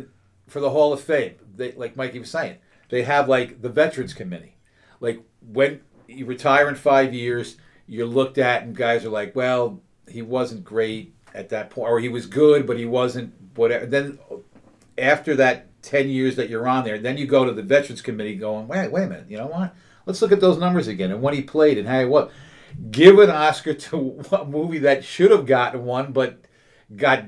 for the Hall of Fame, they, like Mikey was saying, they have like the Veterans Committee, like when you retire in five years. You're looked at, and guys are like, "Well, he wasn't great at that point, or he was good, but he wasn't whatever." Then, after that ten years that you're on there, then you go to the Veterans Committee, going, "Wait, wait a minute, you know what? Let's look at those numbers again and when he played and how he was." Give an Oscar to a movie that should have gotten one, but got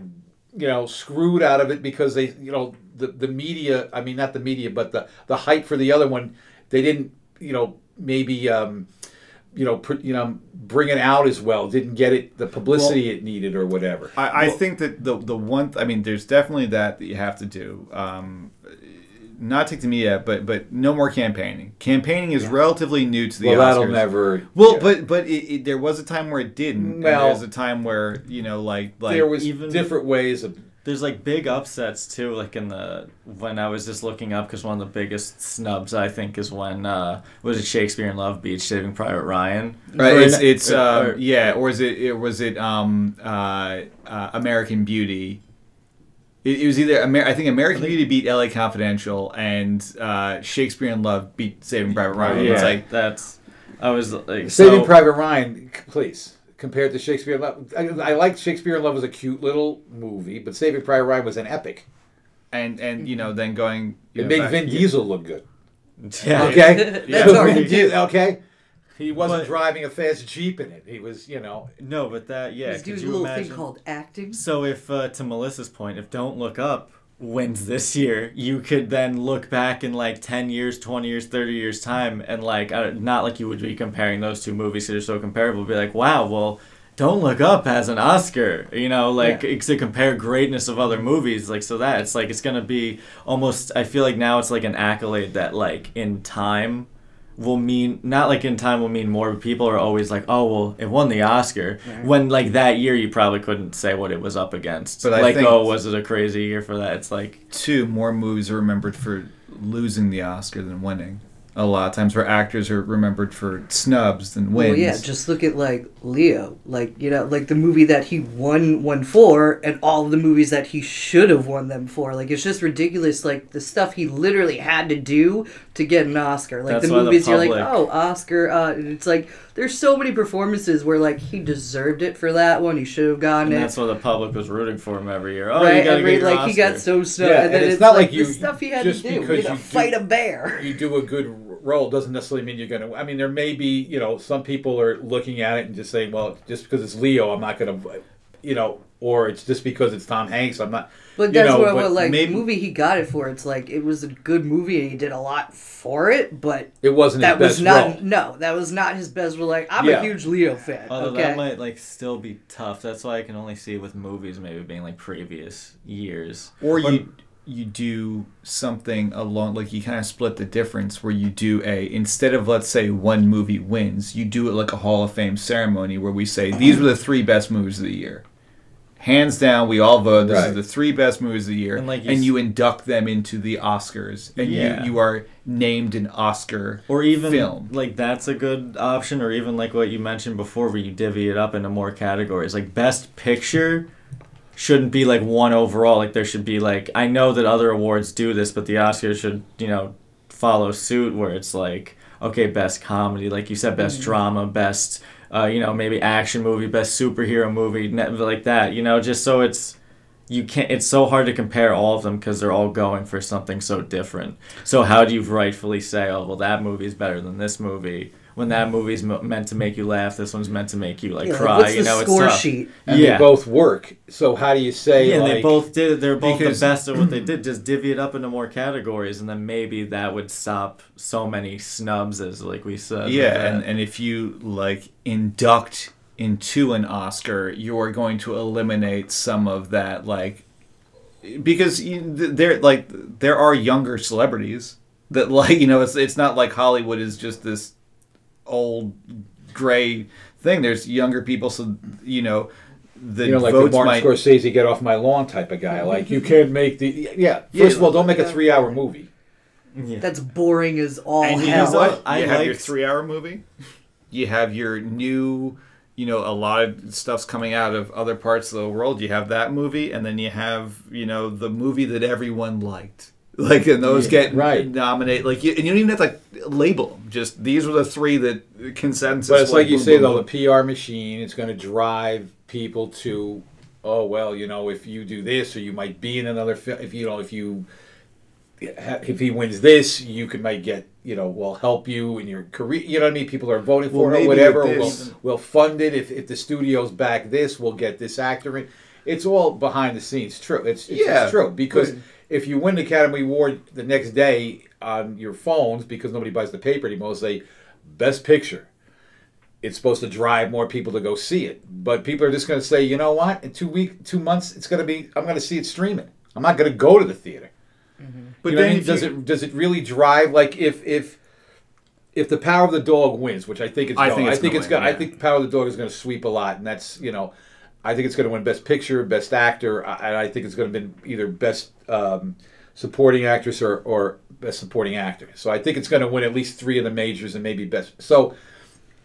you know screwed out of it because they, you know, the the media. I mean, not the media, but the the hype for the other one. They didn't, you know, maybe. Um, You know, pr- you know, bring it out as well. Didn't get it the publicity well, it needed or whatever. I, I well, think that the the one, th- I mean, there's definitely that that you have to do. Um, not take the media, but but no more campaigning. Campaigning is yeah. relatively new to the well, Oscars. That'll never. Well, yeah. but but it, it, there was a time where it didn't. Well, there was a time where you know, like like there was even different ways of. There's like big upsets too, like in the when I was just looking up because one of the biggest snubs I think is when uh, was it Shakespeare in Love beat Saving Private Ryan? Right, or it's it's uh, or, yeah, or is it, it was it um, uh, uh, American Beauty? It, it was either Amer- I think American I think, Beauty beat L A Confidential and uh, Shakespeare in Love beat Saving Private Ryan. Yeah, it's like that's I was like Saving so, Private Ryan, please. Compared to Shakespeare in Love. I, I liked Shakespeare in Love was a cute little movie, but Saving Private Ryan was an epic. And, and you know, then going... It made Vin yeah. Diesel look good. Yeah. Okay? yeah. That's all he did. Okay? He wasn't but, driving a fast Jeep in it. He was, you know... No, but that, yeah. He's doing a little imagine? thing called acting. So if, uh, to Melissa's point, if Don't Look Up wins this year, you could then look back in like ten years, twenty years, thirty years time and like uh, not like you would be comparing those two movies that are so comparable, be like, wow, well, Don't Look Up has an Oscar, you know, like yeah. to compare greatness of other movies, like so that it's like it's gonna be almost, I feel like now it's like an accolade that like in time will mean, not like in time will mean more, but people are always like, oh, well, it won the Oscar. Right. When, like, that year you probably couldn't say what it was up against. But like, I think, oh, was it a crazy year for that? It's like... Two, more movies are remembered for losing the Oscar than winning. A lot of times where actors are remembered for snubs than wins. Well, yeah, just look at, like, Leo. Like, you know, like the movie that he won one for and all the movies that he should have won them for. Like, it's just ridiculous, like, the stuff he literally had to do to get an Oscar. Like, that's the movies the public... you're like, oh, Oscar. Uh, and it's like, there's so many performances where, like, he deserved it for that one. He should have gotten and it. And that's why the public was rooting for him every year. Oh, right? You gotta get your Oscar. He got so snubbed. Yeah, and, and then it's, it's not like, like you, the stuff he had to do. He had to fight do, a bear. You do a good... role doesn't necessarily mean you're going to... I mean, there may be, you know, some people are looking at it and just saying, well, just because it's Leo, I'm not going to, you know, or it's just because it's Tom Hanks, I'm not... But that's know, what but I like, maybe, the movie he got it for, it's like, it was a good movie and he did a lot for it, but... It wasn't that his was best not, role. No, that was not his best role. Like, I'm yeah. a huge Leo fan, although okay? that might, like, still be tough. That's why I can only see with movies maybe being, like, previous years. Or but, you... you do something along, like you kind of split the difference where you do a, instead of let's say one movie wins, you do it like a Hall of Fame ceremony where we say, these were the three best movies of the year. Hands down, we all vote, this right. is the three best movies of the year. And, like you, and you induct them into the Oscars. And yeah. you, you are named an Oscar or even film. Like that's a good option, or even like what you mentioned before where you divvy it up into more categories. Like Best Picture... shouldn't be like one overall. Like there should be like, I know that other awards do this, but the Oscars should, you know, follow suit where it's like, okay, best comedy, like you said, best mm-hmm. drama, best, uh, you know, maybe action movie, best superhero movie, like that, you know, just so it's, you can't, it's so hard to compare all of them because they're all going for something so different. So how do you rightfully say, oh, well, that movie's better than this movie? When that movie's mo- meant to make you laugh, this one's meant to make you like yeah, cry. What's the you know, score it's tough. Sheet? And yeah. they both work. So how do you say? Yeah, like, they both did. They're both because, the best at what they did. Just divvy it up into more categories, and then maybe that would stop so many snubs, as like we said. Yeah, like and, and if you like induct into an Oscar, you're going to eliminate some of that, like because there like there are younger celebrities that like you know it's it's not like Hollywood is just this old gray thing. There's younger people, so you know the you know, like votes the Martin might... Scorsese get off my lawn type of guy. Like you can't make the yeah. First yeah, of all, don't make a three hour movie. Yeah. That's boring as all and hell. You know what? I you have liked... your three hour movie. You have your new, you know, a lot of stuff's coming out of other parts of the world. You have that movie, and then you have you know the movie that everyone liked. Like, and those yeah, get right. nominated. Like, you, and you don't even have to like, label them. Just, these were the three that consensus. But it's like, like you boom, say, boom, though, the P R machine is going to drive people to, oh, well, you know, if you do this, or you might be in another film. If, you know, if you, if he wins this, you could might get, you know, we'll help you in your career. You know what I mean? People are voting for well, it or whatever. We'll, we'll fund it. If, if the studio's back this, we'll get this actor in. It's all behind the scenes. True. It's, it's, yeah. it's true. Because... But, if you win the Academy Award the next day on your phones, because nobody buys the paper anymore, say, Best Picture. It's supposed to drive more people to go see it. But people are just going to say, you know what? In two week, two months, it's going to be, I'm going to see it streaming. I'm not going to go to the theater. Mm-hmm. But you know then I mean? does you... it does it really drive? Like if if if the Power of the Dog wins, which I think it's I going, think it's I think going, it's going. Yeah. I think the Power of the Dog is going to sweep a lot, and that's you know, I think it's going to win Best Picture, Best Actor, and I think it's going to be either Best um, Supporting Actress or or Best Supporting Actor. So I think it's going to win at least three of the majors and maybe Best. So.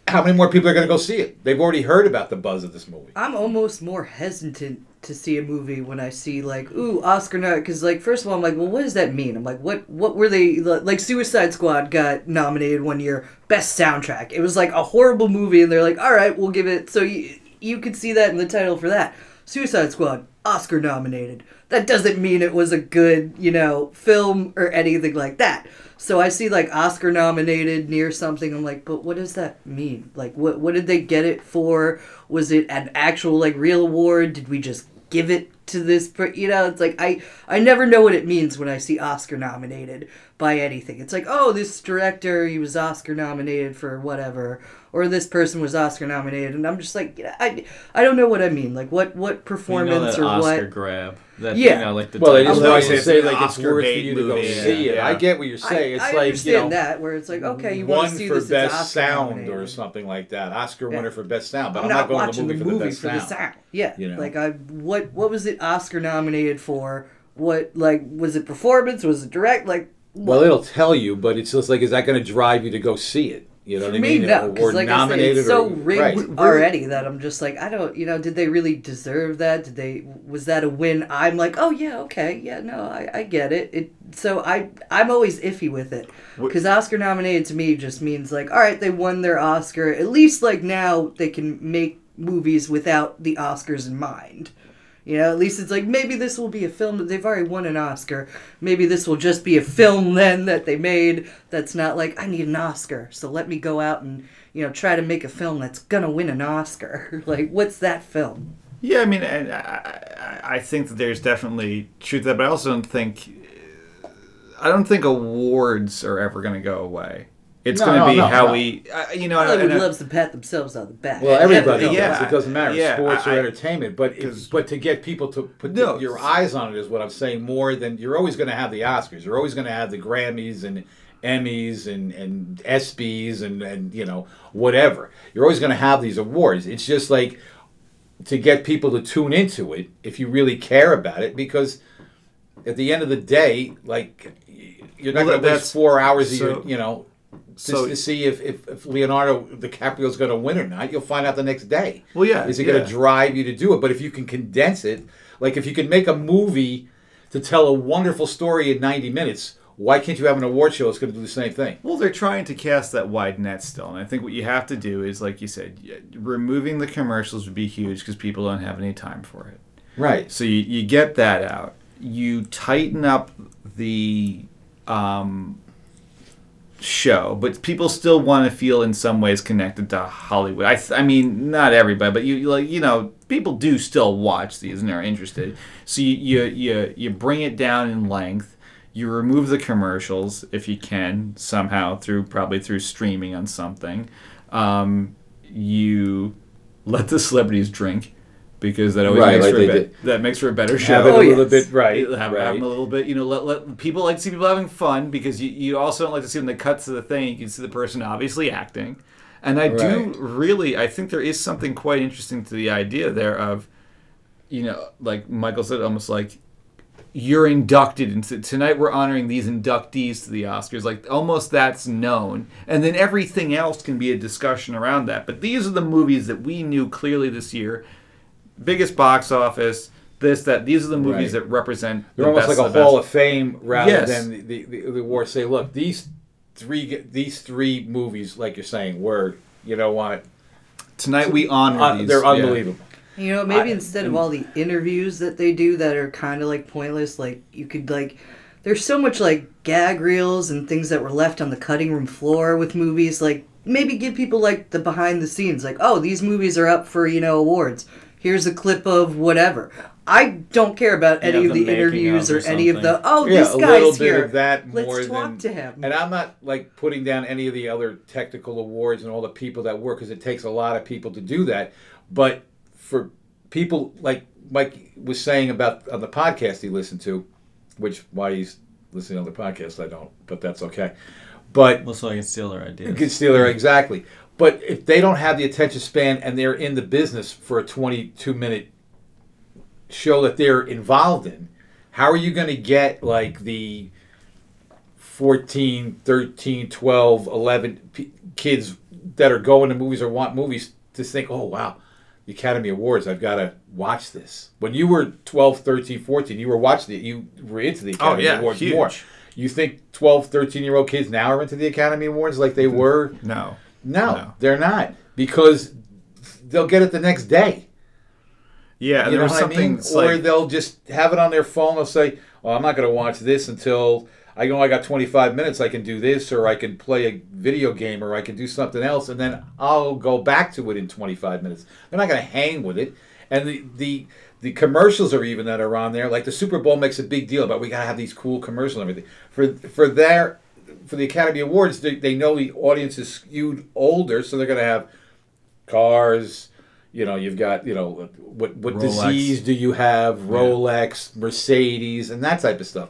How many more people are going to go see it? They've already heard about the buzz of this movie. I'm almost more hesitant to see a movie when I see, like, ooh, Oscar night. Because, like, first of all, I'm like, well, what does that mean? I'm like, what What were they... Like, Suicide Squad got nominated one year, Best Soundtrack. It was, like, a horrible movie, and they're like, all right, we'll give it... So you, you could see that in the title for that. Suicide Squad, Oscar nominated. That doesn't mean it was a good, you know, film or anything like that. So I see, like, Oscar nominated near something. I'm like, but what does that mean? Like, what what did they get it for? Was it an actual, like, real award? Did we just give it to this? Per- you know, it's like, I, I never know what it means when I see Oscar nominated by anything. It's like, oh, this director, he was Oscar nominated for whatever. Or this person was Oscar nominated. And I'm just like, I, I don't know what I mean. Like, what, what performance you know or Oscar what. Oscar grab. That yeah. Thing, I like the well, they just always say, say like it's worth for you to go movie. see yeah. it. Yeah. I get what you're saying. I, it's I like understand you know, that where it's like okay, you want to see this as Oscar sound nominated. Or something like that. Oscar yeah. winner for best sound, but I'm, I'm not, not going to the movie, the movie for the best for sound. The sound. Yeah, you know? Like I what what was it Oscar nominated for? What like was it performance? Was it direct? Like what? Well, it'll tell you, but it's just like is that going to drive you to go see it? You know what I mean? No, because like I said, it's so rigged already that I'm just like, I don't, you know, did they really deserve that? Did they, was that a win? I'm like, oh yeah, okay, yeah, no, I, I get it. It so I, I'm always iffy with it because Oscar nominated to me just means like, all right, they won their Oscar. At least like now they can make movies without the Oscars in mind. You know, at least it's like, maybe this will be a film that they've already won an Oscar. Maybe this will just be a film then that they made that's not like, I need an Oscar, so let me go out and, you know, try to make a film that's going to win an Oscar. Like, what's that film? Yeah, I mean, I, I, I think that there's definitely truth to that, but I also don't think... I don't think awards are ever going to go away. It's no, going to no, be no, how no. we, uh, you know. Hollywood and, uh, loves to pat themselves on the back. Well, everybody does. Yeah, it doesn't matter, yeah, sports I, or entertainment. But it, but to get people to put no, your eyes on it is what I'm saying. More than you're always going to have the Oscars. You're always going to have the Grammys and Emmys and and ESPYs and and you know whatever. You're always going to have these awards. It's just like to get people to tune into it if you really care about it. Because at the end of the day, like you're not well, going to waste four hours. So, of your, you know. Just so, to see if, if, if Leonardo DiCaprio's going to win or not, you'll find out the next day. Well, yeah. Is it yeah. going to drive you to do it? But if you can condense it, like if you can make a movie to tell a wonderful story in ninety minutes, why can't you have an award show that's going to do the same thing? Well, they're trying to cast that wide net still. And I think what you have to do is, like you said, removing the commercials would be huge because people don't have any time for it. Right. So you, you get that out. You tighten up the... Um, show, but people still want to feel in some ways connected to Hollywood. I, th- I mean, not everybody, but you like you know, people do still watch these and are interested. So you, you you you bring it down in length. You remove the commercials if you can somehow through probably through streaming on something. Um, you let the celebrities drink. Because that always right, makes like for a bit, that makes for a better show. Have it oh, a yes. little bit, right? Have, right. have them a little bit, you know. Let, let people like to see people having fun because you, you also don't like to see when the cuts of the thing. You can see the person obviously acting, and I right. do really. I think there is something quite interesting to the idea there of, you know, like Michael said, almost like you're inducted into tonight. We're honoring these inductees to the Oscars. Like almost that's known, and then everything else can be a discussion around that. But these are the movies that we knew clearly this year. Biggest box office, this, that. These are the movies right. that represent They're the almost best like a of Hall best. of Fame rather yes. than the, the, the, the awards say, look, these three these three movies, like you're saying, were, you know what? Tonight we honor uh, these. They're unbelievable. Yeah. You know, maybe I, instead of all the interviews that they do that are kind of like pointless, like you could like... There's so much like gag reels and things that were left on the cutting room floor with movies. Like maybe give people like the behind the scenes. Like, oh, these movies are up for, you know, awards. Here's a clip of whatever. I don't care about any you know, of the, the interviews or, or any of the, oh, yeah, this guy's here. That Let's more talk than, to him. And I'm not, like, putting down any of the other technical awards and all the people that work, because it takes a lot of people to do that. But for people, like Mike was saying about on the podcast he listened to, which why he's listen to other podcasts. I don't, but that's okay. But well, so I can steal their ideas. You can steal their exactly. But if they don't have the attention span and they're in the business for a twenty-two minute show that they're involved in, how are you going to get like the fourteen, thirteen, twelve, eleven p- kids that are going to movies or want movies to think, oh, wow, the Academy Awards, I've got to watch this. When you were twelve, thirteen, fourteen, you were watching it. You were into the Academy oh, yeah, Awards huge. More. You think twelve, thirteen-year-old kids now are into the Academy Awards like they were? No. No, no, they're not, because they'll get it the next day. Yeah, you know what I mean? Or like, they'll just have it on their phone. They'll say, well, I'm not going to watch this until I know I got twenty-five minutes. I can do this, or I can play a video game, or I can do something else, and then I'll go back to it in twenty-five minutes. They're not going to hang with it. And the, the, the commercials are even that are on there. Like the Super Bowl makes a big deal about we got to have these cool commercials and everything. For, for their... For the Academy Awards, they, they know the audience is skewed older, so they're going to have cars. You know, you've got, you know, what what Rolex. Disease do you have? Rolex, yeah. Mercedes, and that type of stuff.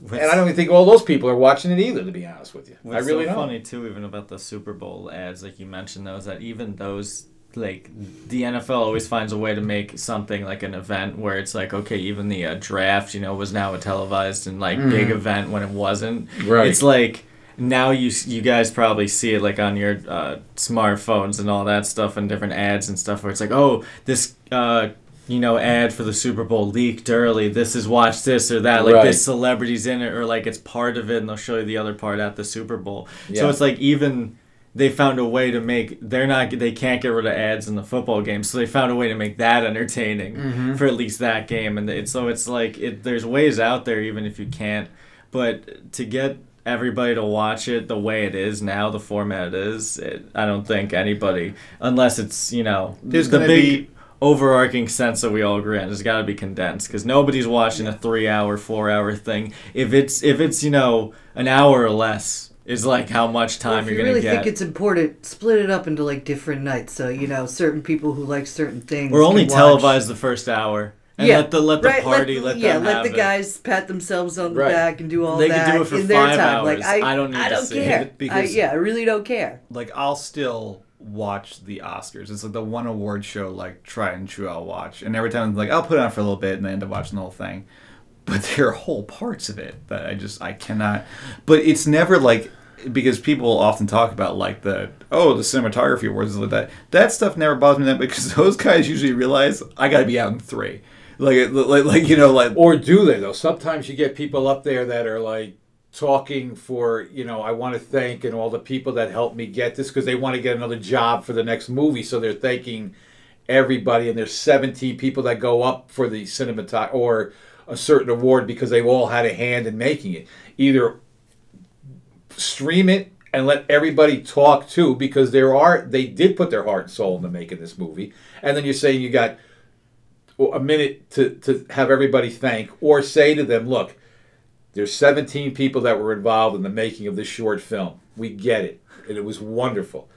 What's, and I don't even think all those people are watching it either, to be honest with you. What's I really so don't. Funny too, even about the Super Bowl ads, like you mentioned, those that even those. Like, the N F L always finds a way to make something like an event where it's like, okay, even the uh, draft, you know, was now a televised and, like, mm. big event when it wasn't. Right. It's like, now you you guys probably see it, like, on your uh, smartphones and all that stuff and different ads and stuff where it's like, oh, this, uh, you know, ad for the Super Bowl leaked early. This is watch this or that. Like, right. This celebrity's in it or, like, it's part of it and they'll show you the other part at the Super Bowl. Yeah. So it's like even... They found a way to make they're not they can't get rid of ads in the football game, so they found a way to make that entertaining mm-hmm. for at least that game, and it's, so it's like it, there's ways out there even if you can't, but to get everybody to watch it the way it is now, the format it is, it, I don't think anybody, unless it's you know there's the big be... overarching sense that we all agree on, it's got to be condensed because nobody's watching yeah. a three hour, four hour thing. If it's if it's you know an hour or less. Is like how much time well, you're you gonna really get. If you really think it's important, split it up into like different nights. So you know, certain people who like certain things. Or only televise the first hour, and yeah. let the let the right. party, let, the, let yeah, them yeah, let the it. Guys pat themselves on the right. back and do all they that. They can do it for in five their time. Hours. Like, I, I don't need I don't to see care. It because I, yeah, I really don't care. Like I'll still watch the Oscars. It's like the one award show, like try and true I'll watch, and every time I'm like I'll put it on for a little bit, and I end up watching the whole thing. But there are whole parts of it that I just, I cannot. But it's never like, because people often talk about like the, oh, the cinematography awards and like that. That stuff never bothers me that because those guys usually realize I got to be out in three. Like, like, like, you know, like. Or do they though? Sometimes you get people up there that are like talking for, you know, I want to thank and all the people that helped me get this because they want to get another job for the next movie. So they're thanking everybody and there's seventeen people that go up for the cinematography or a certain award because they've all had a hand in making it. Either stream it and let everybody talk too, because there are they did put their heart and soul into making this movie. And then you're saying you got a minute to, to have everybody thank or say to them, look, there's seventeen people that were involved in the making of this short film. We get it. And it was wonderful.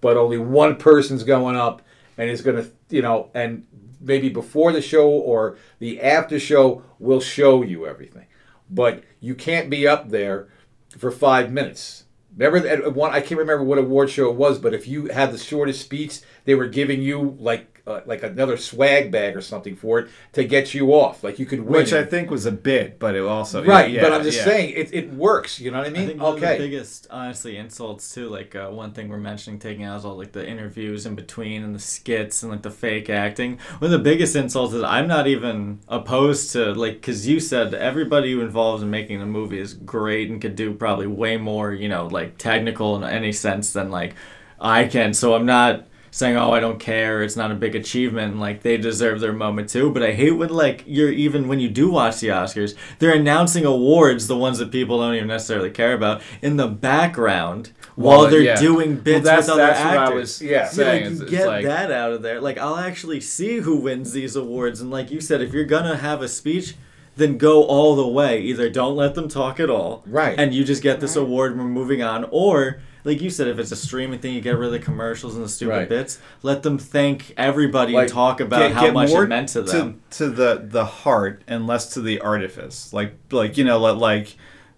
But only one person's going up and is going to, you know, and maybe before the show or the after show, we'll show you everything. But you can't be up there for five minutes. Remember, at one, I can't remember what award show it was, but if you had the shortest speech, they were giving you like uh, like another swag bag or something for it to get you off. Like you could win. Which I think was a bit, but it also... Right, yeah, but I'm just yeah. saying, it, it works, you know what I mean? I think one okay. of the biggest, honestly, insults too, like uh, one thing we're mentioning taking out is all like the interviews in between and the skits and like the fake acting. One of the biggest insults is I'm not even opposed to, like, because you said everybody who involved in making the movie is great and could do probably way more, you know, like, technical in any sense than like I can, so I'm not saying oh I don't care, it's not a big achievement, like they deserve their moment too, but I hate when like you're even when you do watch the Oscars, they're announcing awards, the ones that people don't even necessarily care about, in the background while well, they're yeah. doing bits well, that's, with other that's actors. What I was, yeah, so like, you get like, that out of there. Like I'll actually see who wins these awards, and like you said, if you're gonna have a speech, then go all the way. Either don't let them talk at all, right? And you just get this right. award and we're moving on. Or, like you said, if it's a streaming thing, you get rid of the commercials and the stupid right. bits. Let them thank everybody like, and talk about get, how get much it meant to them. To, to the, the heart and less to the artifice. Like, like you know, like...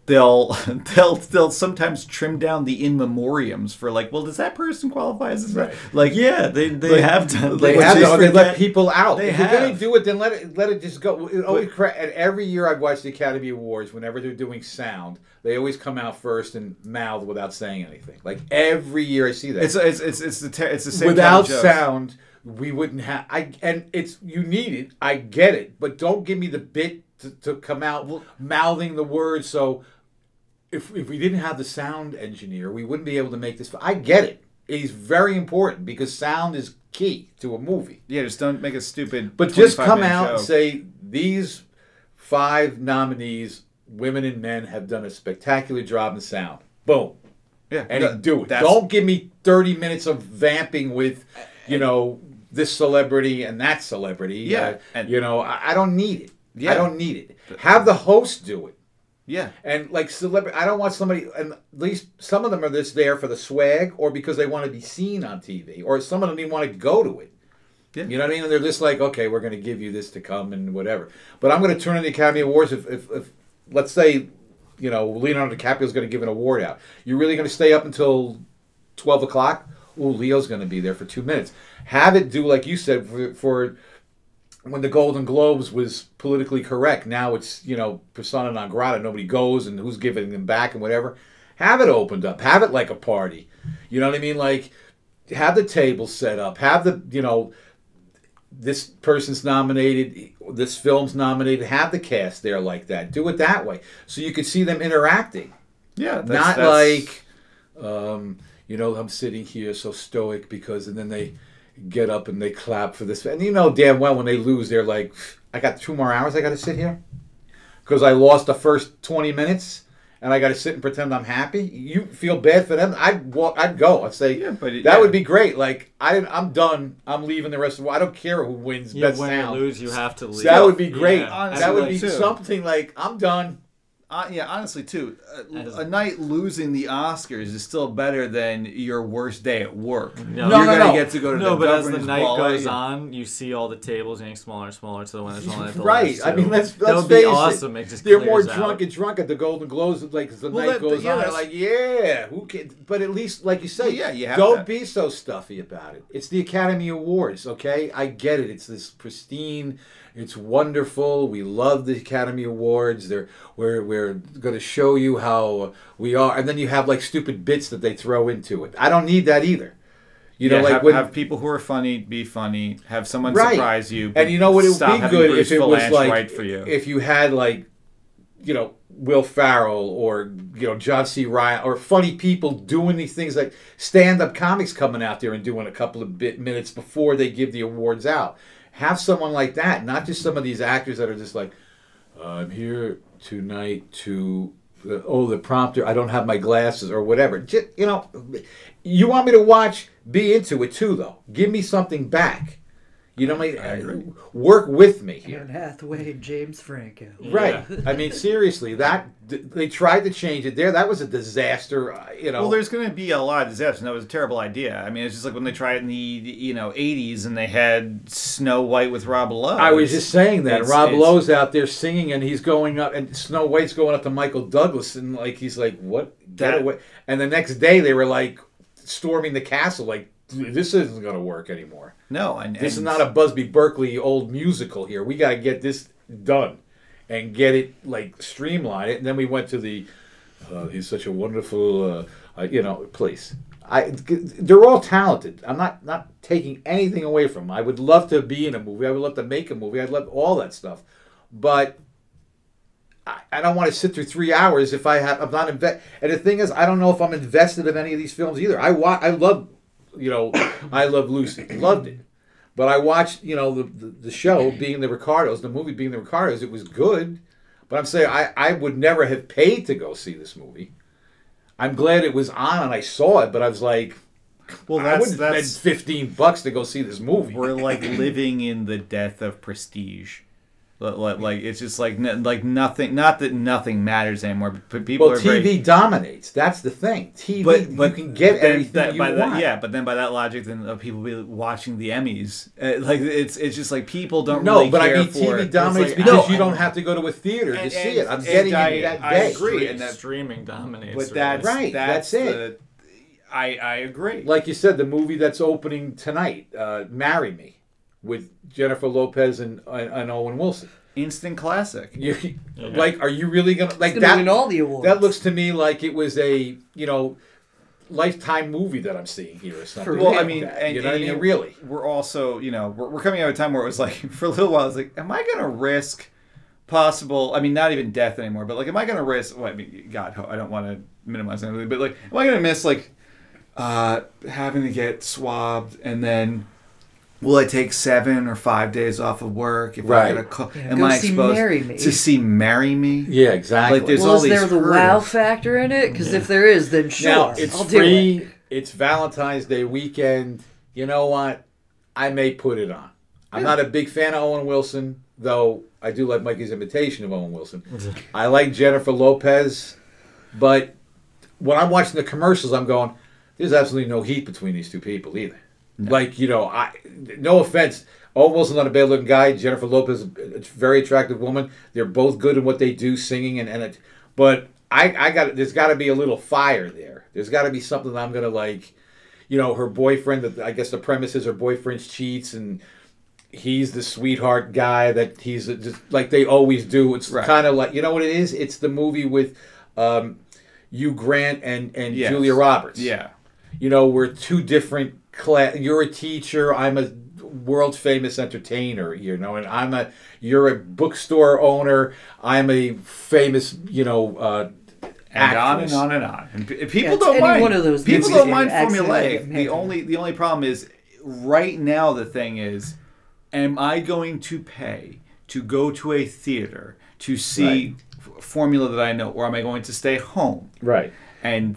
they'll they'll they'll sometimes trim down the in memoriams for like, well, does that person qualify as right. like yeah they they like, have to they like, have to, they let people out. They if have. You're gonna do it, then let it let it just go. It always cra- and every year I've watched the Academy Awards, whenever they're doing sound, they always come out first and mouth without saying anything. Like every year I see that. It's it's it's it's the, ter- it's the same without kind of sound. We wouldn't have. I and it's you need it. I get it, but don't give me the bit to, to come out mouthing the words. So if if we didn't have the sound engineer, we wouldn't be able to make this. I get it. It's very important because sound is key to a movie. Yeah, just don't make a stupid. But just come out show. And say these five nominees, women and men, have done a spectacular job in sound. Boom. Yeah, and that, do it. Don't give me thirty minutes of vamping with, you know, this celebrity and that celebrity. Yeah. Uh, and, you know, I, I don't need it. Yeah. I don't need it. Have the host do it. Yeah. And like celebrity, I don't want somebody, and at least some of them are just there for the swag or because they want to be seen on T V or some of them even want to go to it. Yeah. You know what I mean? And they're just like, okay, we're going to give you this to come and whatever. But I'm going to turn in the Academy Awards if, if, if let's say, you know, Leonardo DiCaprio's going to give an award out. You're really going to stay up until twelve o'clock? Ooh, Leo's going to be there for two minutes. Have it do, like you said, for, for when the Golden Globes was politically correct. Now it's, you know, persona non grata. Nobody goes and who's giving them back and whatever. Have it opened up. Have it like a party. You know what I mean? Like, have the table set up. Have the, you know, this person's nominated, this film's nominated. Have the cast there like that. Do it that way. So you can see them interacting. Yeah. That's, Not that's... like... Um, you know, I'm sitting here so stoic because, and then they get up and they clap for this. And you know damn well when they lose, they're like, I got two more hours I got to sit here? Because I lost the first twenty minutes and I got to sit and pretend I'm happy? You feel bad for them? I'd walk, I'd go. I'd say, yeah, but it, that yeah. would be great. Like, I, I'm done. I'm leaving the rest of the world. I don't care who wins yeah, best sound. Yeah, when you lose, you have to leave. So that would be great. Yeah, honestly, that would be too. Something like, I'm done. Uh, yeah, honestly, too, a, a night losing the Oscars is still better than your worst day at work. No, You're no, going to no. get to go to no, the No, but as the night ball, goes yeah. on, you see all the tables getting smaller and smaller to the one that's only at the right. last. Right. I mean, let's, let's face awesome. it. That would be awesome. They're more out. drunk and drunk at the Golden Globes like, as the well, night that, goes yeah, on. They're like, yeah, who can? But at least, like you say, yeah, you have don't that. be so stuffy about it. It's the Academy Awards, okay? I get it. It's this pristine... It's wonderful. We love the Academy Awards. They're, we're we're going to show you how we are. And then you have like stupid bits that they throw into it. I don't need that either. You yeah, know, like have, when, have people who are funny be funny. Have someone right. surprise you. And you know what? It would be good Bruce if it Valanche was like right for you. If you had like, you know, Will Ferrell or you know John C. Ryan or funny people doing these things like stand-up comics coming out there and doing a couple of bit minutes before they give the awards out. Have someone like that, not just some of these actors that are just like, I'm here tonight to, uh, oh, the prompter, I don't have my glasses or whatever. Just, you know, you want me to watch, be into it too, though. Give me something back. You know, I, I mean, work with me. Anne Hathaway, James Franco. Right. Yeah. I mean, seriously, that they tried to change it there. That was a disaster. You know. Well, there's going to be a lot of disasters. That was a terrible idea. I mean, it's just like when they tried it in the you know eighties and they had Snow White with Rob Lowe. I was just saying that it's, Rob it's, Lowe's out there singing and he's going up and Snow White's going up to Michael Douglas and like he's like, what? Get that, away. And the next day they were like storming the castle like. This isn't going to work anymore. No, and, and this is not a Busby Berkeley old musical here. We got to get this done and get it like streamline it. And then we went to the. Uh, he's such a wonderful, uh, you know, place. I they're all talented. I'm not not taking anything away from them. I would love to be in a movie. I would love to make a movie. I'd love all that stuff, but I, I don't want to sit through three hours if I have. I'm not invested. And the thing is, I don't know if I'm invested in any of these films either. I wa- I love. You know, I Love Lucy. Loved it. But I watched, you know, the, the, the show, Being the Ricardos, the movie Being the Ricardos. It was good. But I'm saying I, I would never have paid to go see this movie. I'm glad it was on and I saw it, but I was like, well, that's, I wouldn't that's, spend fifteen bucks to go see this movie. We're like living in the death of prestige. Like, like it's just like like nothing. Not that nothing matters anymore. But people well, are T V very, dominates. That's the thing. T V, but, but you can get everything that, you by want. That, yeah, but then by that logic, then uh, people will be watching the Emmys. Uh, like it's it's just like people don't no, really care for. No, but I mean T V it. dominates like, because no, you don't have to go to a theater and, to see and, it. I'm getting I, it that I day. I agree, and that streaming dominates. But that's right. That's, that's it. The, I I agree. Like you said, the movie that's opening tonight, uh, "Marry Me," with Jennifer Lopez and uh, and Owen Wilson. Instant classic. You, yeah. Like, are you really going to... like that? Win all the awards. That looks to me like it was a, you know, Lifetime movie that I'm seeing here or something. Well, yeah, I mean... That, and, you know and, what I mean? Really. We're also, you know, we're, we're coming out of a time where it was like, for a little while, I was like, am I going to risk possible... I mean, not even death anymore, but like, am I going to risk... Well, I mean, God, I don't want to minimize anything, but like, am I going to miss, like, uh, having to get swabbed and then... Will I take seven or five days off of work? If right. I call, yeah. Am Go I see exposed Marry Me. To see Marry Me? Yeah, exactly. Like, there's well, all is these there the hurdles. Wow factor in it? Because yeah. if there is, then sure. Now, it's I'll free. It. It's Valentine's Day weekend. You know what? I may put it on. I'm yeah. not a big fan of Owen Wilson, though I do like Mikey's imitation of Owen Wilson. I like Jennifer Lopez, but when I'm watching the commercials, I'm going, there's absolutely no heat between these two people either. No. Like, you know, I no offense, Owen Wilson's not a bad-looking guy. Jennifer Lopez, a very attractive woman. They're both good in what they do, singing and and it. But I, I got there's got to be a little fire there. There's got to be something that I'm gonna like. You know, her boyfriend. That I guess the premise is her boyfriend cheats, and he's the sweetheart guy that he's just like they always do. It's right. kind of like you know what it is. It's the movie with um, Hugh Grant and and yes. Julia Roberts. Yeah, you know, we're two different. Class, you're a teacher, I'm a world famous entertainer, you know, and I'm a, you're a bookstore owner, I'm a famous, you know, uh, and on and on and on. And people yeah, don't mind, one of those people don't mind formulaic. The only, the only problem is right now the thing is, am I going to pay to go to a theater to see right. formula that I know, or am I going to stay home? Right. And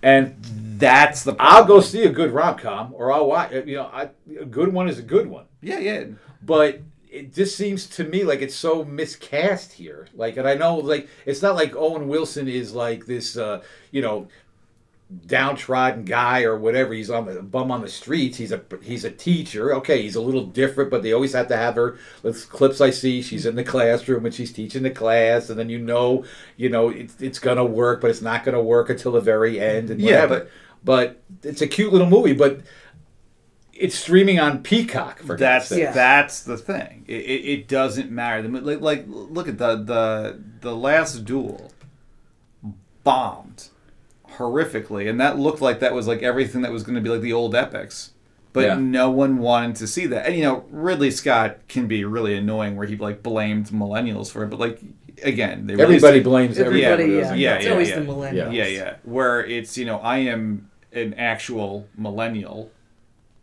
And that's the problem. I'll go see a good rom-com, or I'll watch, you know, I, a good one is a good one. Yeah, yeah. But it just seems to me like it's so miscast here. Like, and I know, like, it's not like Owen Wilson is like this, uh, you know, downtrodden guy or whatever. He's on the bum on the streets. He's a he's a teacher. Okay, he's a little different, but they always have to have her. Those clips I see, she's in the classroom and she's teaching the class, and then you know, you know, it's it's gonna work, but it's not gonna work until the very end. And yeah, but but it's a cute little movie, but it's streaming on Peacock. For that's yeah. that's the thing. It, it, it doesn't matter. Like, like look at the the the Last Duel bombed. Horrifically, and that looked like that was like everything that was going to be like the old epics, but yeah. no one wanted to see that. And you know, Ridley Scott can be really annoying, where he like blamed millennials for it, but like again, they everybody released, blames everybody. Yeah, yeah, yeah, it's yeah, always yeah. the millennials. Yeah, yeah, where it's you know, I am an actual millennial,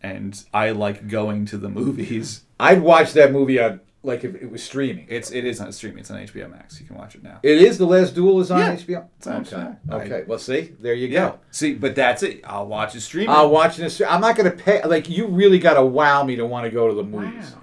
and I like going to the movies. I'd watch that movie on like if it was streaming. It's it is not streaming. It's on H B O Max. You can watch it now. It is. The Last Duel is on yeah. H B O. It's on okay. H B O. Okay. Right. Well, see, there you yeah. go. See, but that's it. I'll watch it streaming. I'll watch it. I'm not going to pay. Like you really got to wow me to want to go to the movies. Wow. Wow.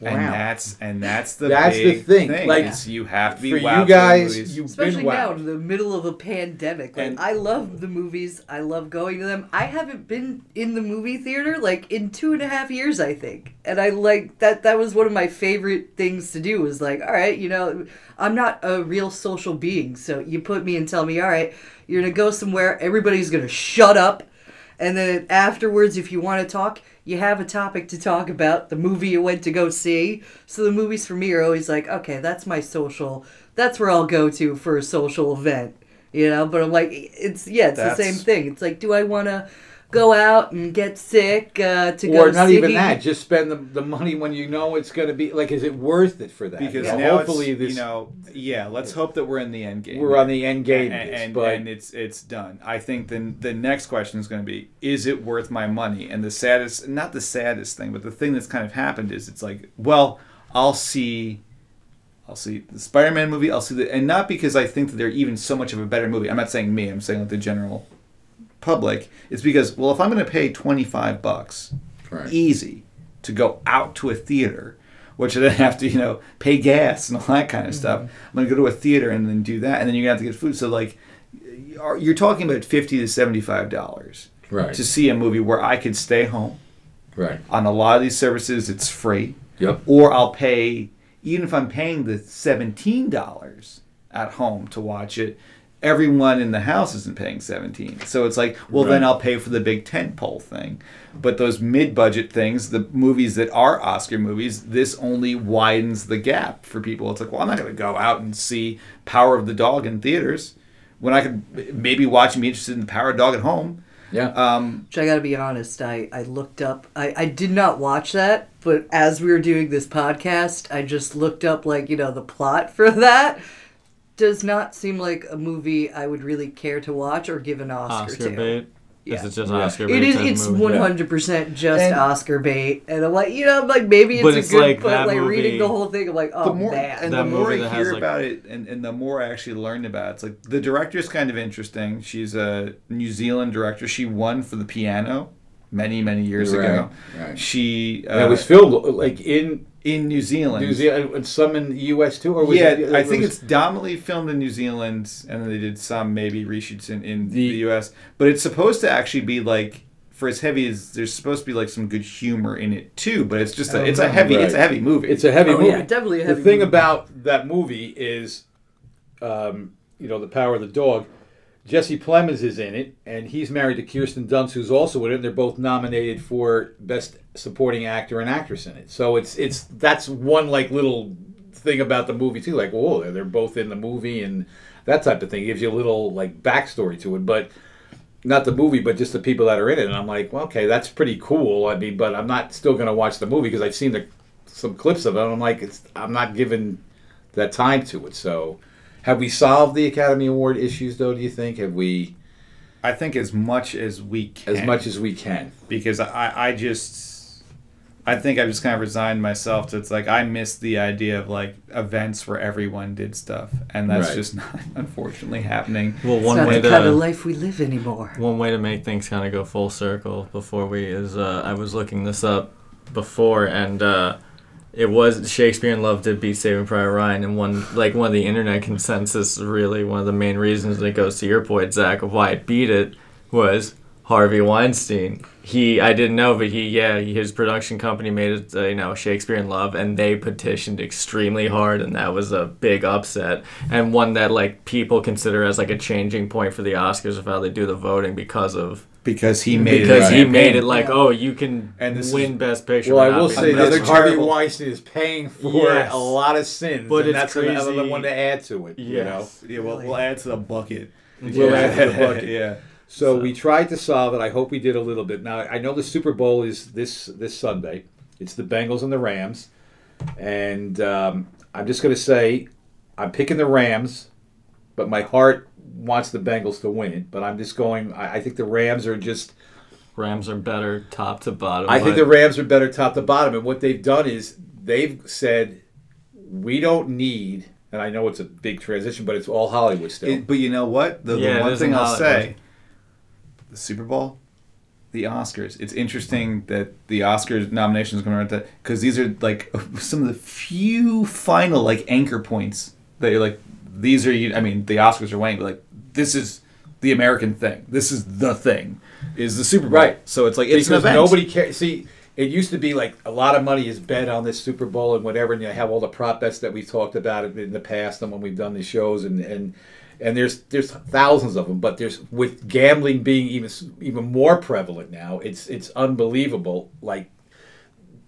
And wow. that's and that's the that's big the thing. thing. Like yeah. you have to be for wow you guys. To the you've especially been wow. now in the middle of a pandemic. Like and, I love the movies. I love going to them. I haven't been in the movie theater like in two and a half years. I think, and I like that. That was one of my favorite things to do. Was like, all right, you know, I'm not a real social being. So you put me and tell me, all right, you're gonna go somewhere. Everybody's gonna shut up. And then afterwards, if you want to talk, you have a topic to talk about, the movie you went to go see. So the movies for me are always like, okay, that's my social. That's where I'll go to for a social event, you know? But I'm like, it's yeah, it's that's... the same thing. It's like, do I want to go out and get sick uh, to or go Or not singing? Even that. Just spend the, the money when you know it's going to be, like, is it worth it for that? Because yeah. now hopefully this, you know, yeah, let's hope that we're in the end game. We're right? on the end game. And, and, but... and it's it's done. I think then the next question is going to be, is it worth my money? And the saddest, not the saddest thing, but the thing that's kind of happened is it's like, well, I'll see... I'll see the Spider-Man movie, I'll see the... And not because I think that they're even so much of a better movie. I'm not saying me, I'm saying like the general... public, it's because, well, if I'm going to pay twenty-five bucks right. easy to go out to a theater which I then have to, you know, pay gas and all that kind of mm-hmm. stuff. I'm going to go to a theater and then do that, and then you're going to have to get food. So, like, you're talking about fifty to seventy-five dollars right. to see a movie where I could stay home. Right. On a lot of these services, it's free. Yep. Or I'll pay, even if I'm paying the seventeen dollars at home to watch it, everyone in the house isn't paying seventeen dollars. So it's like, well, right. then I'll pay for the big tentpole thing. But those mid-budget things, the movies that are Oscar movies, this only widens the gap for people. It's like, well, I'm not going to go out and see Power of the Dog in theaters when I could maybe watch and be interested in The Power of the Dog at home. Yeah. Um, Which I got to be honest, I, I looked up, I, I did not watch that, but as we were doing this podcast, I just looked up, like, you know, the plot for that. Does not seem like a movie I would really care to watch or give an Oscar, Oscar to. Bait. Yeah. Is it just yeah. Oscar bait? It is, it's one hundred percent yeah. just and, Oscar bait. And I'm like, you know, I'm like, maybe it's, it's a good, like, but like movie, reading the whole thing, I'm like, oh, man. And the more, and the more I hear like, about it and, and the more I actually learned about it, it's like, the director's kind of interesting. She's a New Zealand director. She won for The Piano many, many years right, ago. Right. She... Uh, it was filmed, like, in... In New Zealand. New Zealand, some in the U S too? Or was yeah, it, I think was... it's dominantly filmed in New Zealand, and then they did some maybe reshoots in, in the... the U S. But it's supposed to actually be like, for as heavy as, there's supposed to be like some good humor in it too, but it's just, a, it's a heavy, right. it's a heavy movie. It's a heavy oh, movie. Yeah, definitely a heavy movie. The thing movie. about that movie is, um, you know, The Power of the Dog, Jesse Plemons is in it, and he's married to Kirsten Dunst, who's also in it. And they're both nominated for Best Supporting Actor and Actress in it. So it's it's that's one like little thing about the movie too. Like, whoa, they're both in the movie and that type of thing. It gives you a little like backstory to it, but not the movie, but just the people that are in it. And I'm like, well, okay, that's pretty cool. I mean, but I'm not still going to watch the movie because I've seen the, some clips of it. And I'm like, it's, I'm not giving that time to it. So. Have we solved the Academy Award issues, though, do you think? Have we... I think as much as we can. As much as we can. Because I, I just... I think I've just kind of resigned myself to... It's like, I miss the idea of, like, events where everyone did stuff. And that's right. just not, unfortunately, happening. Well, one it's not way the to, kind of life we live anymore. One way to make things kind of go full circle before we is... Uh, I was looking this up before, and... Uh, It was Shakespeare in Love did beat Saving Private Ryan, and one like one of the internet consensus, really one of the main reasons, that goes to your point, Zach, of why it beat it, was Harvey Weinstein. He I didn't know, but he yeah his production company made it uh, you know Shakespeare in Love, and they petitioned extremely hard, and that was a big upset and one that like people consider as like a changing point for the Oscars of how they do the voting because of. Because he made because it. Because he made it like, yeah. oh, you can and win is, Best Picture. Well, I will say that Harvey Weinstein is paying for yes. a lot of sins, but and that's another one to add to it. Yes. You know? Yeah, well, we'll add to the bucket. We'll yeah. add to the bucket. yeah. So, so we tried to solve it. I hope we did a little bit. Now, I know the Super Bowl is this, this Sunday. It's the Bengals and the Rams. And um, I'm just going to say I'm picking the Rams, but my heart... wants the Bengals to win it, but I'm just going, I, I think the Rams are just... Rams are better top to bottom. I think the Rams are better top to bottom, and what they've done is they've said, we don't need, and I know it's a big transition, but it's all Hollywood still. It, but you know what? The, yeah, the one thing I'll say, the Super Bowl, the Oscars. It's interesting that the Oscars nomination is going to run that, because these are like some of the few final like anchor points that you're like, these are, I mean, the Oscars are winning, but like, this is the American thing. This is the thing. Is the Super Bowl. Right. So it's like, it's because an event. Nobody cares. See, it used to be like a lot of money is bet on this Super Bowl and whatever, and you have all the prop bets that we've talked about in the past and when we've done these shows, and, and, and there's there's thousands of them, but there's with gambling being even even more prevalent now, it's it's unbelievable. Like,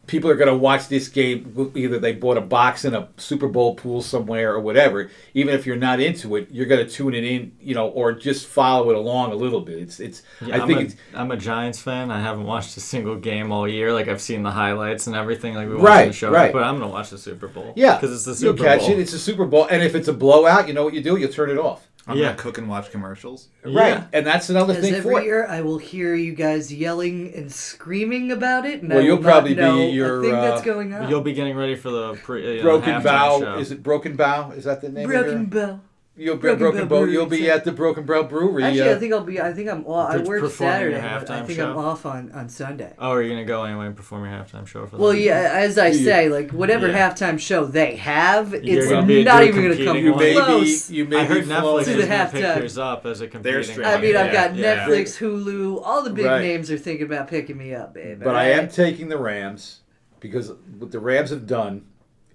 people are going to watch this game, either they bought a box in a Super Bowl pool somewhere or whatever. Even if you're not into it, you're going to tune it in, you know, or just follow it along a little bit. It's, it's. Yeah, I I'm think a, it's, I'm a Giants fan. I haven't watched a single game all year. Like, I've seen the highlights and everything. Like we watched right, the show, right. But I'm going to watch the Super Bowl. Yeah, because it's the Super Bowl. You'll catch Bowl. It. It's the Super Bowl, and if it's a blowout, you know what you do? You turn it off. I'm yeah. going to cook and watch commercials. Right. Yeah. And that's another As thing every for every year, I will hear you guys yelling and screaming about it. And well, I you'll probably be your... thing uh, that's going on. You'll be getting ready for the... Pre, uh, Broken Bow. Is it Broken Bow? Is that the name Broken of it? Broken Bow. You'll be, Broken Broken Bo- you'll be at the Broken Brow Brewery. Actually, uh, I think I'll be. I think I'm off. I work Saturday. But I think show? I'm off on, on Sunday. Oh, are you gonna go anyway and perform your halftime show for? Well, them? yeah. As I you, say, like whatever yeah. halftime show they have, it's gonna be, not even gonna come you may close. Be, you may I heard be Netflix to the halftime. Pick yours up as a competing. I mean, I've got yeah. Netflix, Hulu, all the big right. names are thinking about picking me up, baby. But right? I am taking the Rams because what the Rams have done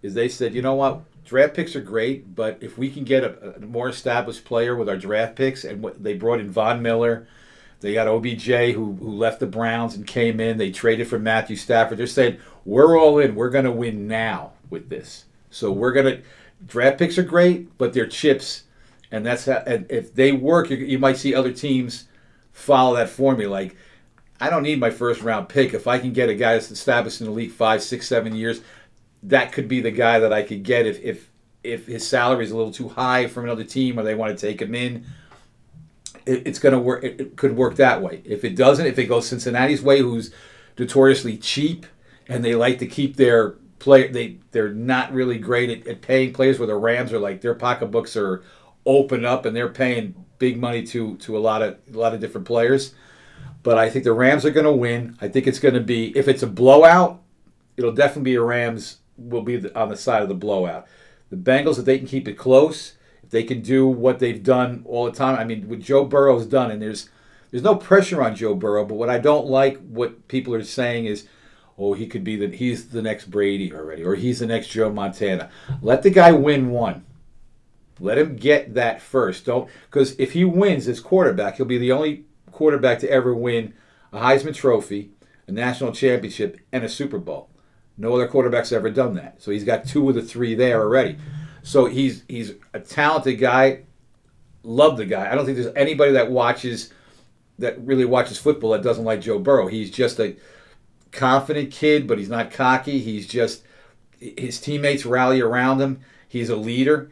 is they said, you know what. Draft picks are great, but if we can get a, a more established player with our draft picks, and what, they brought in Von Miller, they got O B J who who left the Browns and came in. They traded for Matthew Stafford. They're saying we're all in. We're going to win now with this. So we're going to draft picks are great, but they're chips, and that's how, and if they work, you, you might see other teams follow that formula. Like I don't need my first round pick if I can get a guy that's established in the league five, six, seven years. That could be the guy that I could get if, if if his salary is a little too high from another team or they want to take him in. It, it's gonna work. It, it could work that way. If it doesn't, if it goes Cincinnati's way, who's notoriously cheap and they like to keep their player, they they're not really great at, at paying players. Where the Rams are like their pocketbooks are open up and they're paying big money to to a lot of a lot of different players. But I think the Rams are gonna win. I think it's gonna be if it's a blowout, it'll definitely be a Rams. Will be on the side of the blowout. The Bengals, if they can keep it close, if they can do what they've done all the time. I mean, what Joe Burrow's done, and there's there's no pressure on Joe Burrow. But what I don't like, what people are saying is, oh, he could be the he's the next Brady already, or he's the next Joe Montana. Let the guy win one. Let him get that first. Don't because if he wins as quarterback, he'll be the only quarterback to ever win a Heisman Trophy, a national championship, and a Super Bowl. No other quarterback's ever done that. So he's got two of the three there already. So he's he's a talented guy. Love the guy. I don't think there's anybody that watches, that really watches football that doesn't like Joe Burrow. He's just a confident kid, but he's not cocky. He's just, his teammates rally around him. He's a leader.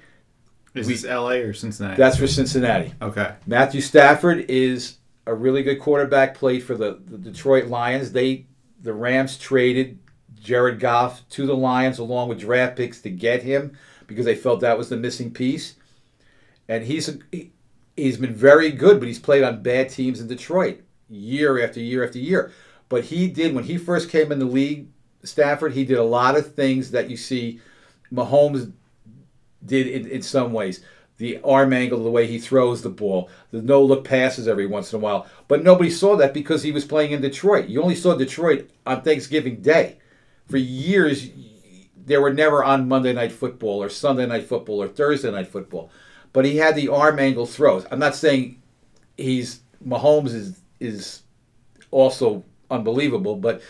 Is we, this L A or Cincinnati? That's for Cincinnati. Okay. Matthew Stafford is a really good quarterback, played for the, the Detroit Lions. They, the Rams traded Jared Goff to the Lions along with draft picks to get him because they felt that was the missing piece. And he's a, he, he's been very good, but he's played on bad teams in Detroit year after year after year. But he did, when he first came in the league, Stafford, he did a lot of things that you see Mahomes did in, in some ways. The arm angle, the way he throws the ball, the no-look passes every once in a while. But nobody saw that because he was playing in Detroit. You only saw Detroit on Thanksgiving Day. For years, they were never on Monday Night Football or Sunday Night Football or Thursday Night Football. But he had the arm angle throws. I'm not saying he's Mahomes is is also unbelievable, but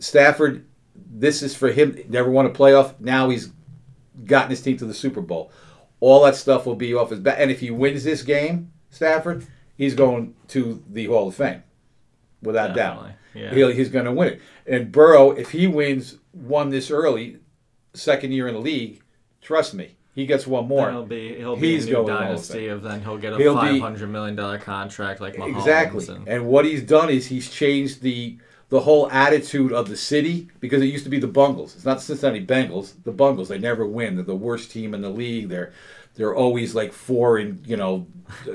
Stafford, this is for him. Never won a playoff. Now he's gotten his team to the Super Bowl. All that stuff will be off his back. And if he wins this game, Stafford, he's going to the Hall of Fame, without Definitely. doubt. Yeah. He'll, he's going to win it. And Burrow, if he wins one this early, second year in the league, trust me, he gets one more. Then he'll be he'll be he's a new dynasty of then he'll get a he'll five hundred million dollars contract like Mahomes. Exactly. And, and what he's done is he's changed the the whole attitude of the city because it used to be the Bungles. It's not Cincinnati Bengals. The Bungles, they never win. They're the worst team in the league. They're They're always like four and you know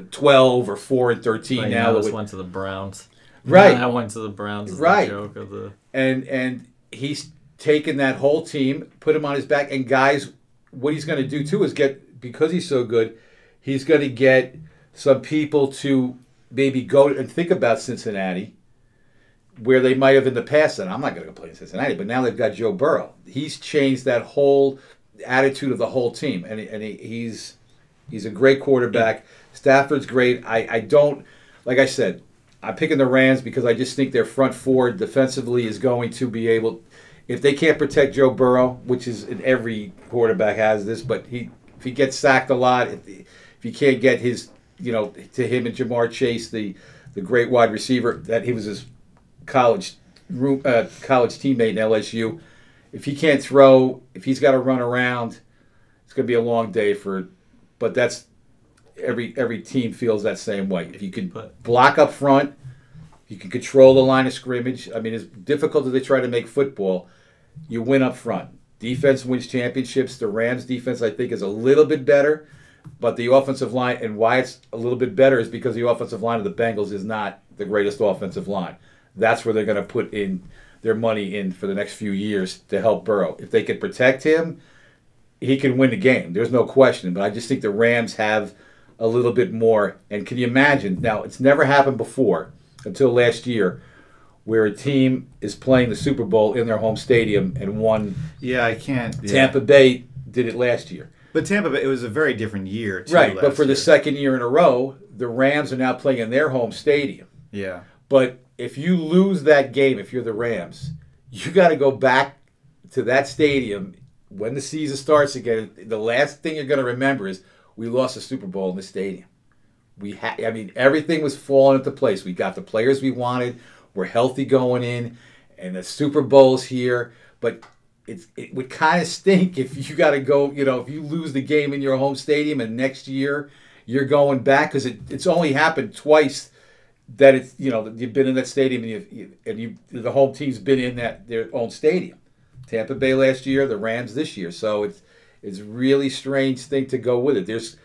twelve or four and thirteen. Like now just went to the Browns. Right, I went to the Browns. As right, the joke of the... and and he's taken that whole team, put him on his back, and guys, what he's going to do too is get because he's so good, he's going to get some people to maybe go and think about Cincinnati, where they might have in the past said, "I'm not going to play in Cincinnati," but now they've got Joe Burrow. He's changed that whole attitude of the whole team, and and he, he's he's a great quarterback. Stafford's great. I I don't like I said. I'm picking the Rams because I just think their front four defensively is going to be able, if they can't protect Joe Burrow, which is every quarterback has this, but he if he gets sacked a lot, if he, if he can't get his, you know, to him and Ja'Marr Chase, the, the great wide receiver that he was his college room, uh, college teammate in L S U, if he can't throw, if he's got to run around, it's going to be a long day for, but that's. Every every team feels that same way. If you can block up front, you can control the line of scrimmage. I mean, as difficult as they try to make football, you win up front. Defense wins championships. The Rams' defense, I think, is a little bit better, But the offensive line, and why it's a little bit better, is because the offensive line of the Bengals is not the greatest offensive line. That's where they're going to put in their money in for the next few years to help Burrow. If they can protect him, he can win the game. There's no question. But I just think the Rams have a little bit more. And can you imagine? Now, it's never happened before until last year, where a team is playing the Super Bowl in their home stadium and won. Yeah, I can't. Yeah. Tampa Bay did it last year. But Tampa Bay, it was a very different year, too. Right, but for the second year in a row, the Rams are now playing in their home stadium. Yeah. But if you lose that game, if you're the Rams, you got to go back to that stadium when the season starts again. The last thing you're going to remember is we lost the Super Bowl in the stadium. We ha- I mean, everything was falling into place. We got the players we wanted. We're healthy going in, and the Super Bowl's here. But it's, it would kind of stink if you got to go, you know, if you lose the game in your home stadium and next year you're going back, because it, it's only happened twice that it's, you know, you've been in that stadium and, you've, and you the whole team's been in that their own stadium. Tampa Bay last year, the Rams this year. So it's it's really strange thing to go with it. There's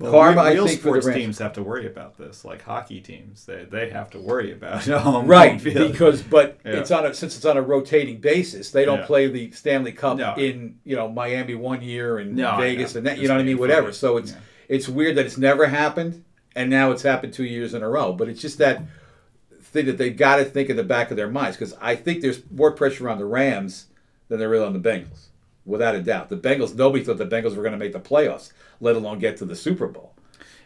well, karma, real, real I think, sports for the teams have to worry about this, like hockey teams. They they have to worry about it. home right, field. because but yeah. it's on a, since it's on a rotating basis, they don't yeah. play the Stanley Cup no. in you know Miami one year and no, Vegas and that you know what I mean, whatever. Funny. So it's yeah. it's weird that it's never happened. And now it's happened two years in a row. But it's just that thing that they've got to think in the back of their minds. Because I think there's more pressure on the Rams than there is on the Bengals, without a doubt. The Bengals, nobody thought the Bengals were going to make the playoffs, let alone get to the Super Bowl.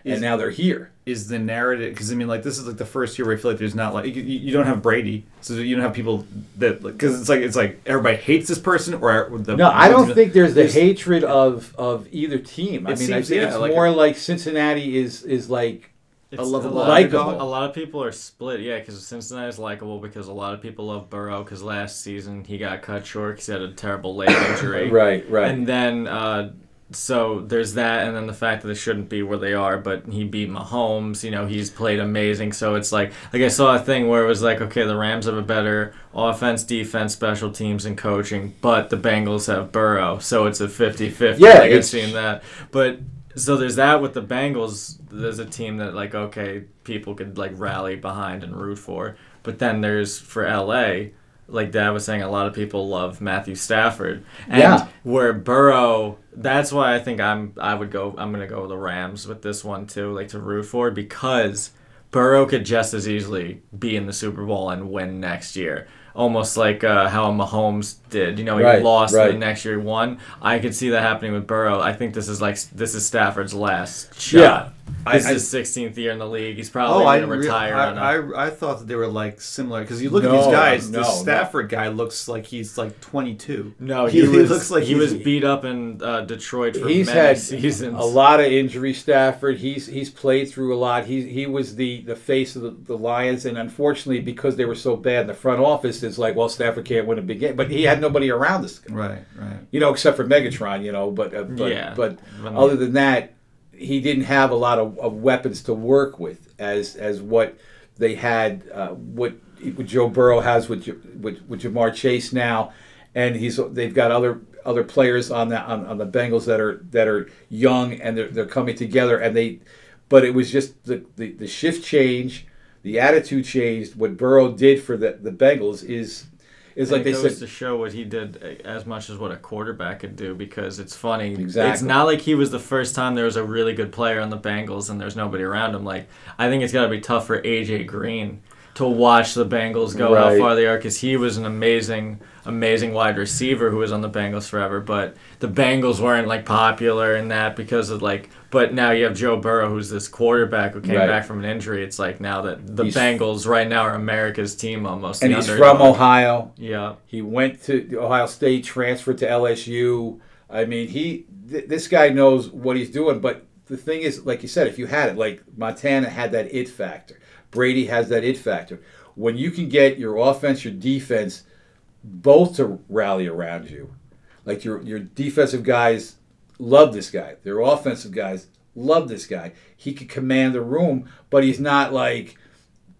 Is, and now they're here. Is the narrative, because I mean, like, this is like the first year where I feel like there's not like, you, you don't have Brady, so you don't have people that, because it's like, it's like everybody hates this person or the. No, I don't think there's the hatred yeah. of, of either team. It I mean, seems, I think yeah, it's like more a, like Cincinnati is, is like a lovable. A lot, people, a lot of people are split, yeah, because Cincinnati's likable because a lot of people love Burrow because last season he got cut short because he had a terrible leg injury. Right, right. And then, uh, so there's that, and then the fact that they shouldn't be where they are, but he beat Mahomes, you know, he's played amazing. So it's like, like I saw a thing where it was like, okay, the Rams have a better offense, defense, special teams, and coaching, but the Bengals have Burrow. So it's a fifty-fifty. Yeah, like I've seen that. But so there's that with the Bengals. There's a team that, like, okay, people could, like, rally behind and root for. But then there's, for L A, like Dad was saying, a lot of people love Matthew Stafford. And yeah. where Burrow, that's why I think I'm I would go I'm gonna go with the Rams with this one too, like to root for, because Burrow could just as easily be in the Super Bowl and win next year. Almost like uh, how Mahomes did. You know, he right, lost right. and the next year he won. I could see that happening with Burrow. I think this is like this is Stafford's last shot. Yeah. This I, is his sixteenth year in the league. He's probably oh, going to retire. I, I, I thought that they were like similar because you look no, at these guys. No, the Stafford no. guy looks like he's like twenty-two. No, he, he, was, he looks like he was beat up in uh, Detroit for he's many had seasons. A lot of injury. Stafford. He's he's played through a lot. He he was the, the face of the, the Lions, and unfortunately, because they were so bad in the front office, it's like, well, Stafford can't win a big game, but he had nobody around this guy. Right, right. You know, except for Megatron. You know, but uh, but yeah. but mm-hmm. other than that, he didn't have a lot of, of weapons to work with as as what they had, uh, what, what Joe Burrow has with, with with Ja'Marr Chase now, and he's they've got other other players on the on, on the Bengals that are that are young and they're they're coming together and they, but it was just the, the, the shift change, the attitude changed. What Burrow did for the, the Bengals is. It's like it they goes said, to show what he did as much as what a quarterback could do, because it's funny. Exactly. It's not like he was the first time there was a really good player on the Bengals and there's nobody around him. Like, I think it's got to be tough for A J Green to watch the Bengals go right. how far they are, because he was an amazing, amazing wide receiver who was on the Bengals forever. But the Bengals weren't like popular in that because of like. But now you have Joe Burrow, who's this quarterback who came right. back from an injury. It's like now that the he's, Bengals right now are America's team almost. And he's underdog. From Ohio. Yeah. He went to Ohio State, transferred to L S U. I mean, he th- this guy knows what he's doing. But the thing is, like you said, if you had it, like Montana had that it factor. Brady has that it factor. When you can get your offense, your defense, both to rally around you, like your your defensive guys love this guy. Their offensive guys love this guy. He could command the room, but he's not like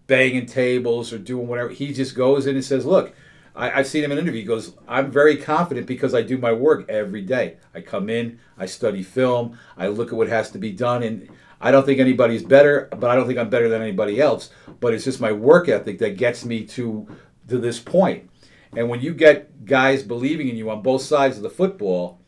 banging tables or doing whatever. He just goes in and says, look, I, I've seen him in an interview. He goes, I'm very confident because I do my work every day. I come in, I study film, I look at what has to be done, and I don't think anybody's better, but I don't think I'm better than anybody else. But it's just my work ethic that gets me to to this point. And when you get guys believing in you on both sides of the football,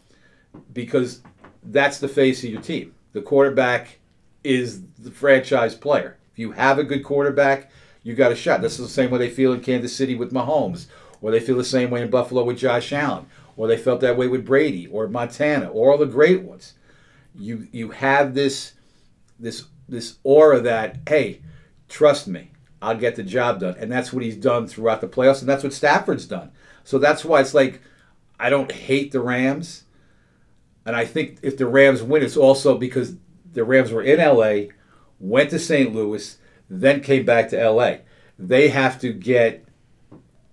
because that's the face of your team. The quarterback is the franchise player. If you have a good quarterback, you got a shot. This is the same way they feel in Kansas City with Mahomes, or they feel the same way in Buffalo with Josh Allen, or they felt that way with Brady or Montana or all the great ones. You you have this this this aura that, hey, trust me, I'll get the job done. And that's what he's done throughout the playoffs, and that's what Stafford's done. So that's why it's like, I don't hate the Rams. And I think if the Rams win, it's also because the Rams were in L A, went to Saint Louis, then came back to L A. They have to get,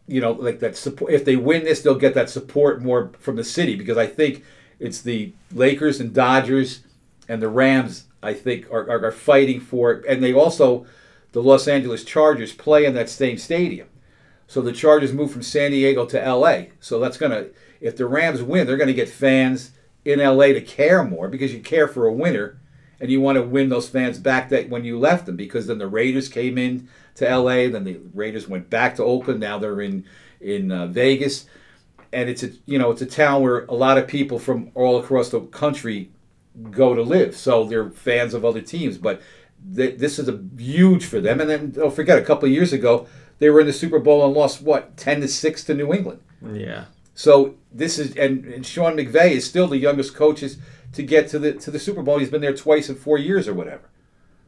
you know, like that support. If they win this, they'll get that support more from the city, because I think it's the Lakers and Dodgers and the Rams, I think, are, are, are fighting for it. And they also, the Los Angeles Chargers play in that same stadium. So the Chargers move from San Diego to L A. So that's going to, if the Rams win, they're going to get fans in L A to care more, because you care for a winner and you want to win those fans back that when you left them, because then the Raiders came in to L A, then the Raiders went back to Oakland, now they're in in uh, Vegas, and it's a you know it's a town where a lot of people from all across the country go to live, so they're fans of other teams. But th- this is a huge for them. And then don't forget, a couple of years ago they were in the Super Bowl and lost what ten to six to New England. Yeah. So this is, and, and Sean McVay is still the youngest coaches to get to the to the Super Bowl. He's been there twice in four years or whatever.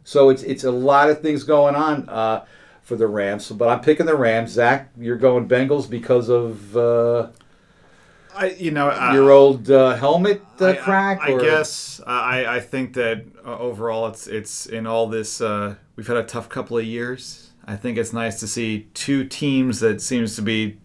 So it's it's a lot of things going on uh, for the Rams. So, but I'm picking the Rams. Zach, you're going Bengals because of uh, I you know uh, your old uh, helmet uh, I, crack. I, I or? guess I I think that uh, overall it's it's in all this uh, we've had a tough couple of years. I think it's nice to see two teams that seems to be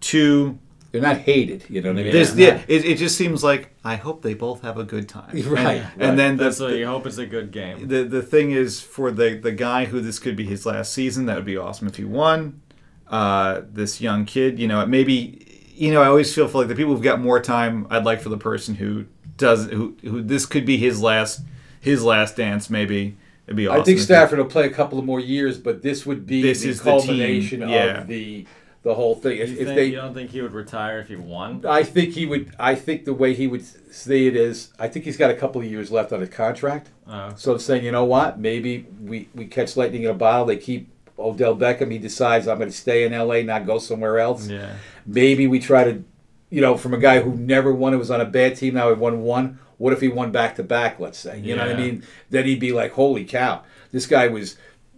two. They're not hated, you know what I mean? This, yeah, it, it just seems like, I hope they both have a good time. Right. right. And then the, That's what you hope it's a good game. The the thing is, for the, the guy who this could be his last season, that would be awesome if he won. Uh, this young kid, you know, maybe, you know, I always feel for like the people who've got more time, I'd like for the person who doesn't, who, who this could be his last his last dance, maybe. It'd be awesome. I think Stafford will play a couple of more years, but this would be this the is culmination the yeah. of the... The whole thing. If, you, think, if they, you don't think he would retire if he won? I think he would. I think the way he would see it is, I think he's got a couple of years left on his contract. Oh. So I'm saying, you know what? Maybe we, we catch lightning in a bottle. They keep Odell Beckham. He decides, I'm going to stay in L A, not go somewhere else. Yeah. Maybe we try to, you know, from a guy who never won, it was on a bad team, now he won one. What if he won back-to-back, let's say? You yeah. know what I mean? Then he'd be like, holy cow. This guy was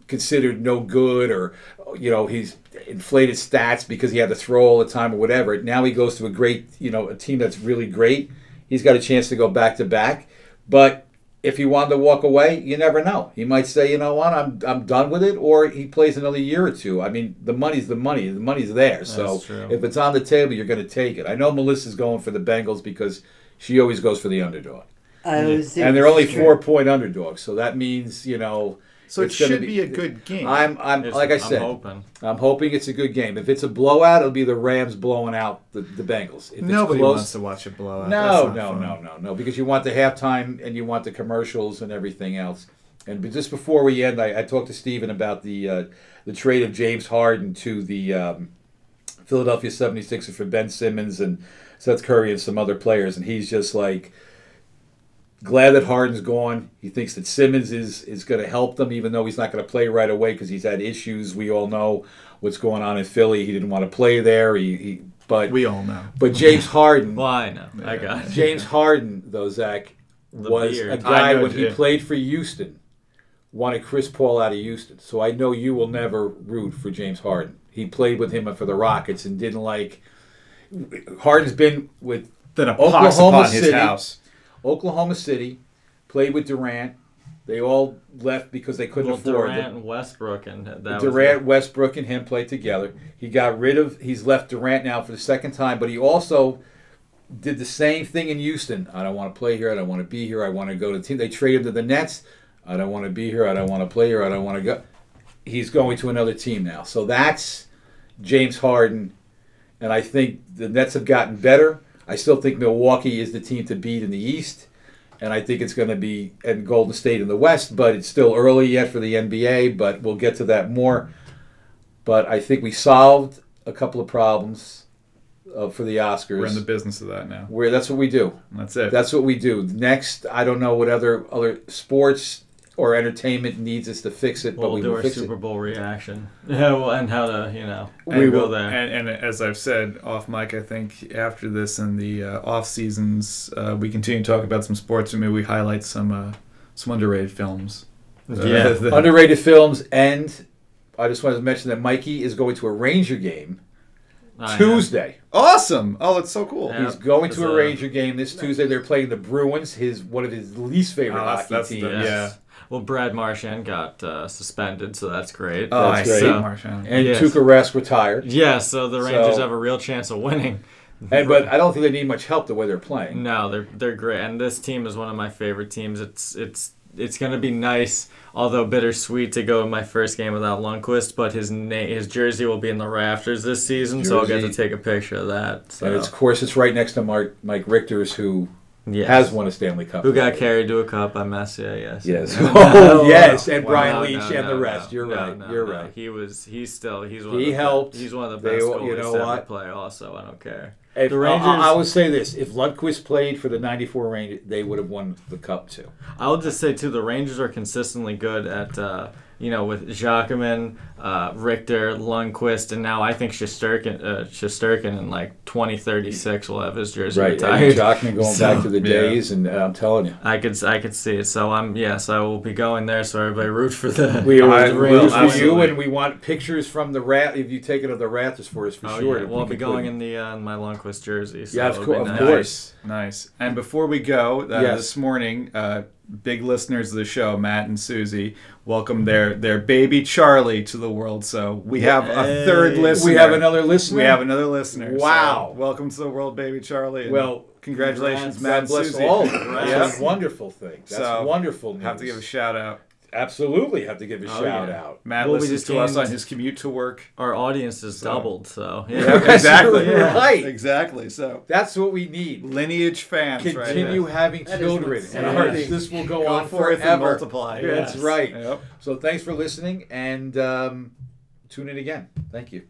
considered no good, or, you know, he's inflated stats because he had to throw all the time or whatever. Now he goes to a great, you know, a team that's really great. He's got a chance to go back to back. But if he wanted to walk away, you never know. He might say, you know what, I'm I'm done with it, or he plays another year or two. I mean, the money's the money. The money's there. So if it's on the table, you're going to take it. I know Melissa's going for the Bengals because she always goes for the underdog. I was and they're only true. four-point underdogs. So that means, you know... So it's it should be, be a good game. I'm, I'm it's, like I said, I'm, open. I'm hoping it's a good game. If it's a blowout, it'll be the Rams blowing out the, the Bengals. If Nobody it's close, wants to watch a blowout. No, no, fun. no, no, no, because you want the halftime and you want the commercials and everything else. And just before we end, I, I talked to Steven about the uh, the trade of James Harden to the um, Philadelphia seventy-sixers for Ben Simmons and Seth Curry and some other players, and he's just like... glad that Harden's gone. He thinks that Simmons is, is going to help them, even though he's not going to play right away because he's had issues. We all know what's going on in Philly. He didn't want to play there. He, he but we all know. But James Harden. well, I know. I got it. James Harden, though, Zach, the was beard. a guy when too. he played for Houston, wanted Chris Paul out of Houston. So I know you will never root for James Harden. He played with him for the Rockets and didn't like... Harden's been with then a Oklahoma City. His house. Oklahoma City, played with Durant. They all left because they couldn't well, afford it. Durant and Westbrook and that Durant, was Westbrook, and him played together. He got rid of. He's left Durant now for the second time, but he also did the same thing in Houston. I don't want to play here. I don't want to be here. I want to go to the team. They traded him to the Nets. I don't want to be here. I don't want to play here. I don't want to go. He's going to another team now. So that's James Harden and I think the Nets have gotten better. I still think Milwaukee is the team to beat in the East, and I think it's going to be and Golden State in the West, but it's still early yet for the N B A, but we'll get to that more. But I think we solved a couple of problems uh, for the Oscars. We're in the business of that now. We're, that's what we do. That's it. That's what we do. Next, I don't know what other other sports or entertainment needs us to fix it, well, but we will fix it. We'll do our Super Bowl reaction. Yeah, well, and how to, you know, we will. There. And, and as I've said off mic, I think after this and the uh, off seasons, uh, we continue to talk about some sports, and maybe we highlight some uh, some underrated films. Yeah, uh, underrated films. And I just wanted to mention that Mikey is going to a Ranger game oh, Tuesday. Yeah. Awesome! Oh, it's so cool. Yeah, he's going to a Ranger a, game this nice. Tuesday. They're playing the Bruins, his one of his least favorite oh, hockey that's teams. The, yeah. yeah. Well, Brad Marchand got uh, suspended, so that's great. Oh, that's I great. see Marchand. And yes. Tuukka Rask retired. Yeah, so the Rangers so. have a real chance of winning. And, but I don't think they need much help the way they're playing. No, they're they're great. And this team is one of my favorite teams. It's it's it's going to be nice, although bittersweet, to go in my first game without Lundqvist, but his na- his jersey will be in the rafters this season, jersey. so I'll get to take a picture of that. So. And, it's, of course, it's right next to Mark, Mike Richter's, who... Yes. Has won a Stanley Cup. Who got carried to a cup by Messier, yes. Yes. Oh, yes, and wow. Brian no, Leach no, and no, the rest. No, You're no, right. No, You're no. right. He was, he's still, he's one, he of, the helped. Best, he's one of the best goalies you know to ever play also. I don't care. If, the Rangers, I, I would say this. If Lundqvist played for the ninety-four Rangers, they would have won the cup too. I'll just say too, the Rangers are consistently good at... Uh, You know, with Jokinen, uh, Richter, Lundqvist, and now I think Shesterkin, uh, Shesterkin in like twenty thirty-six will have his jersey right. retired. Right, Jokinen going so, back to the days, yeah. and uh, I'm telling you. I could I could see it. So, I'm yes, I will be going there, so everybody root for the We are root for you, and we want pictures from the Rat. If you take it of the Raptors for us, for oh, sure. Yeah. Well, I'll be going in the uh, in my Lundqvist jersey. So yeah, cool. Nice. Of course. Nice. And before we go, uh, yes. this morning... Uh, big listeners of the show, Matt and Susie, welcome their their baby Charlie to the world. So we have a third listener. We have another listener. We have another listener. Wow! So welcome to the world, baby Charlie. Well, congratulations, Matt and Susie. All of you. That's a wonderful thing. That's so wonderful news. Have to give a shout out. Absolutely have to give a oh, shout yeah. out. Matt well, listens to us on his commute to work. Our audience is so. doubled, so. Yeah. Yeah, exactly. yeah. Right. Exactly. So that's what we need. Lineage fans, Continue right? Continue having that children. And our, this will go, go on forever. And multiply. Yes. That's right. Yep. So thanks for listening, and um, tune in again. Thank you.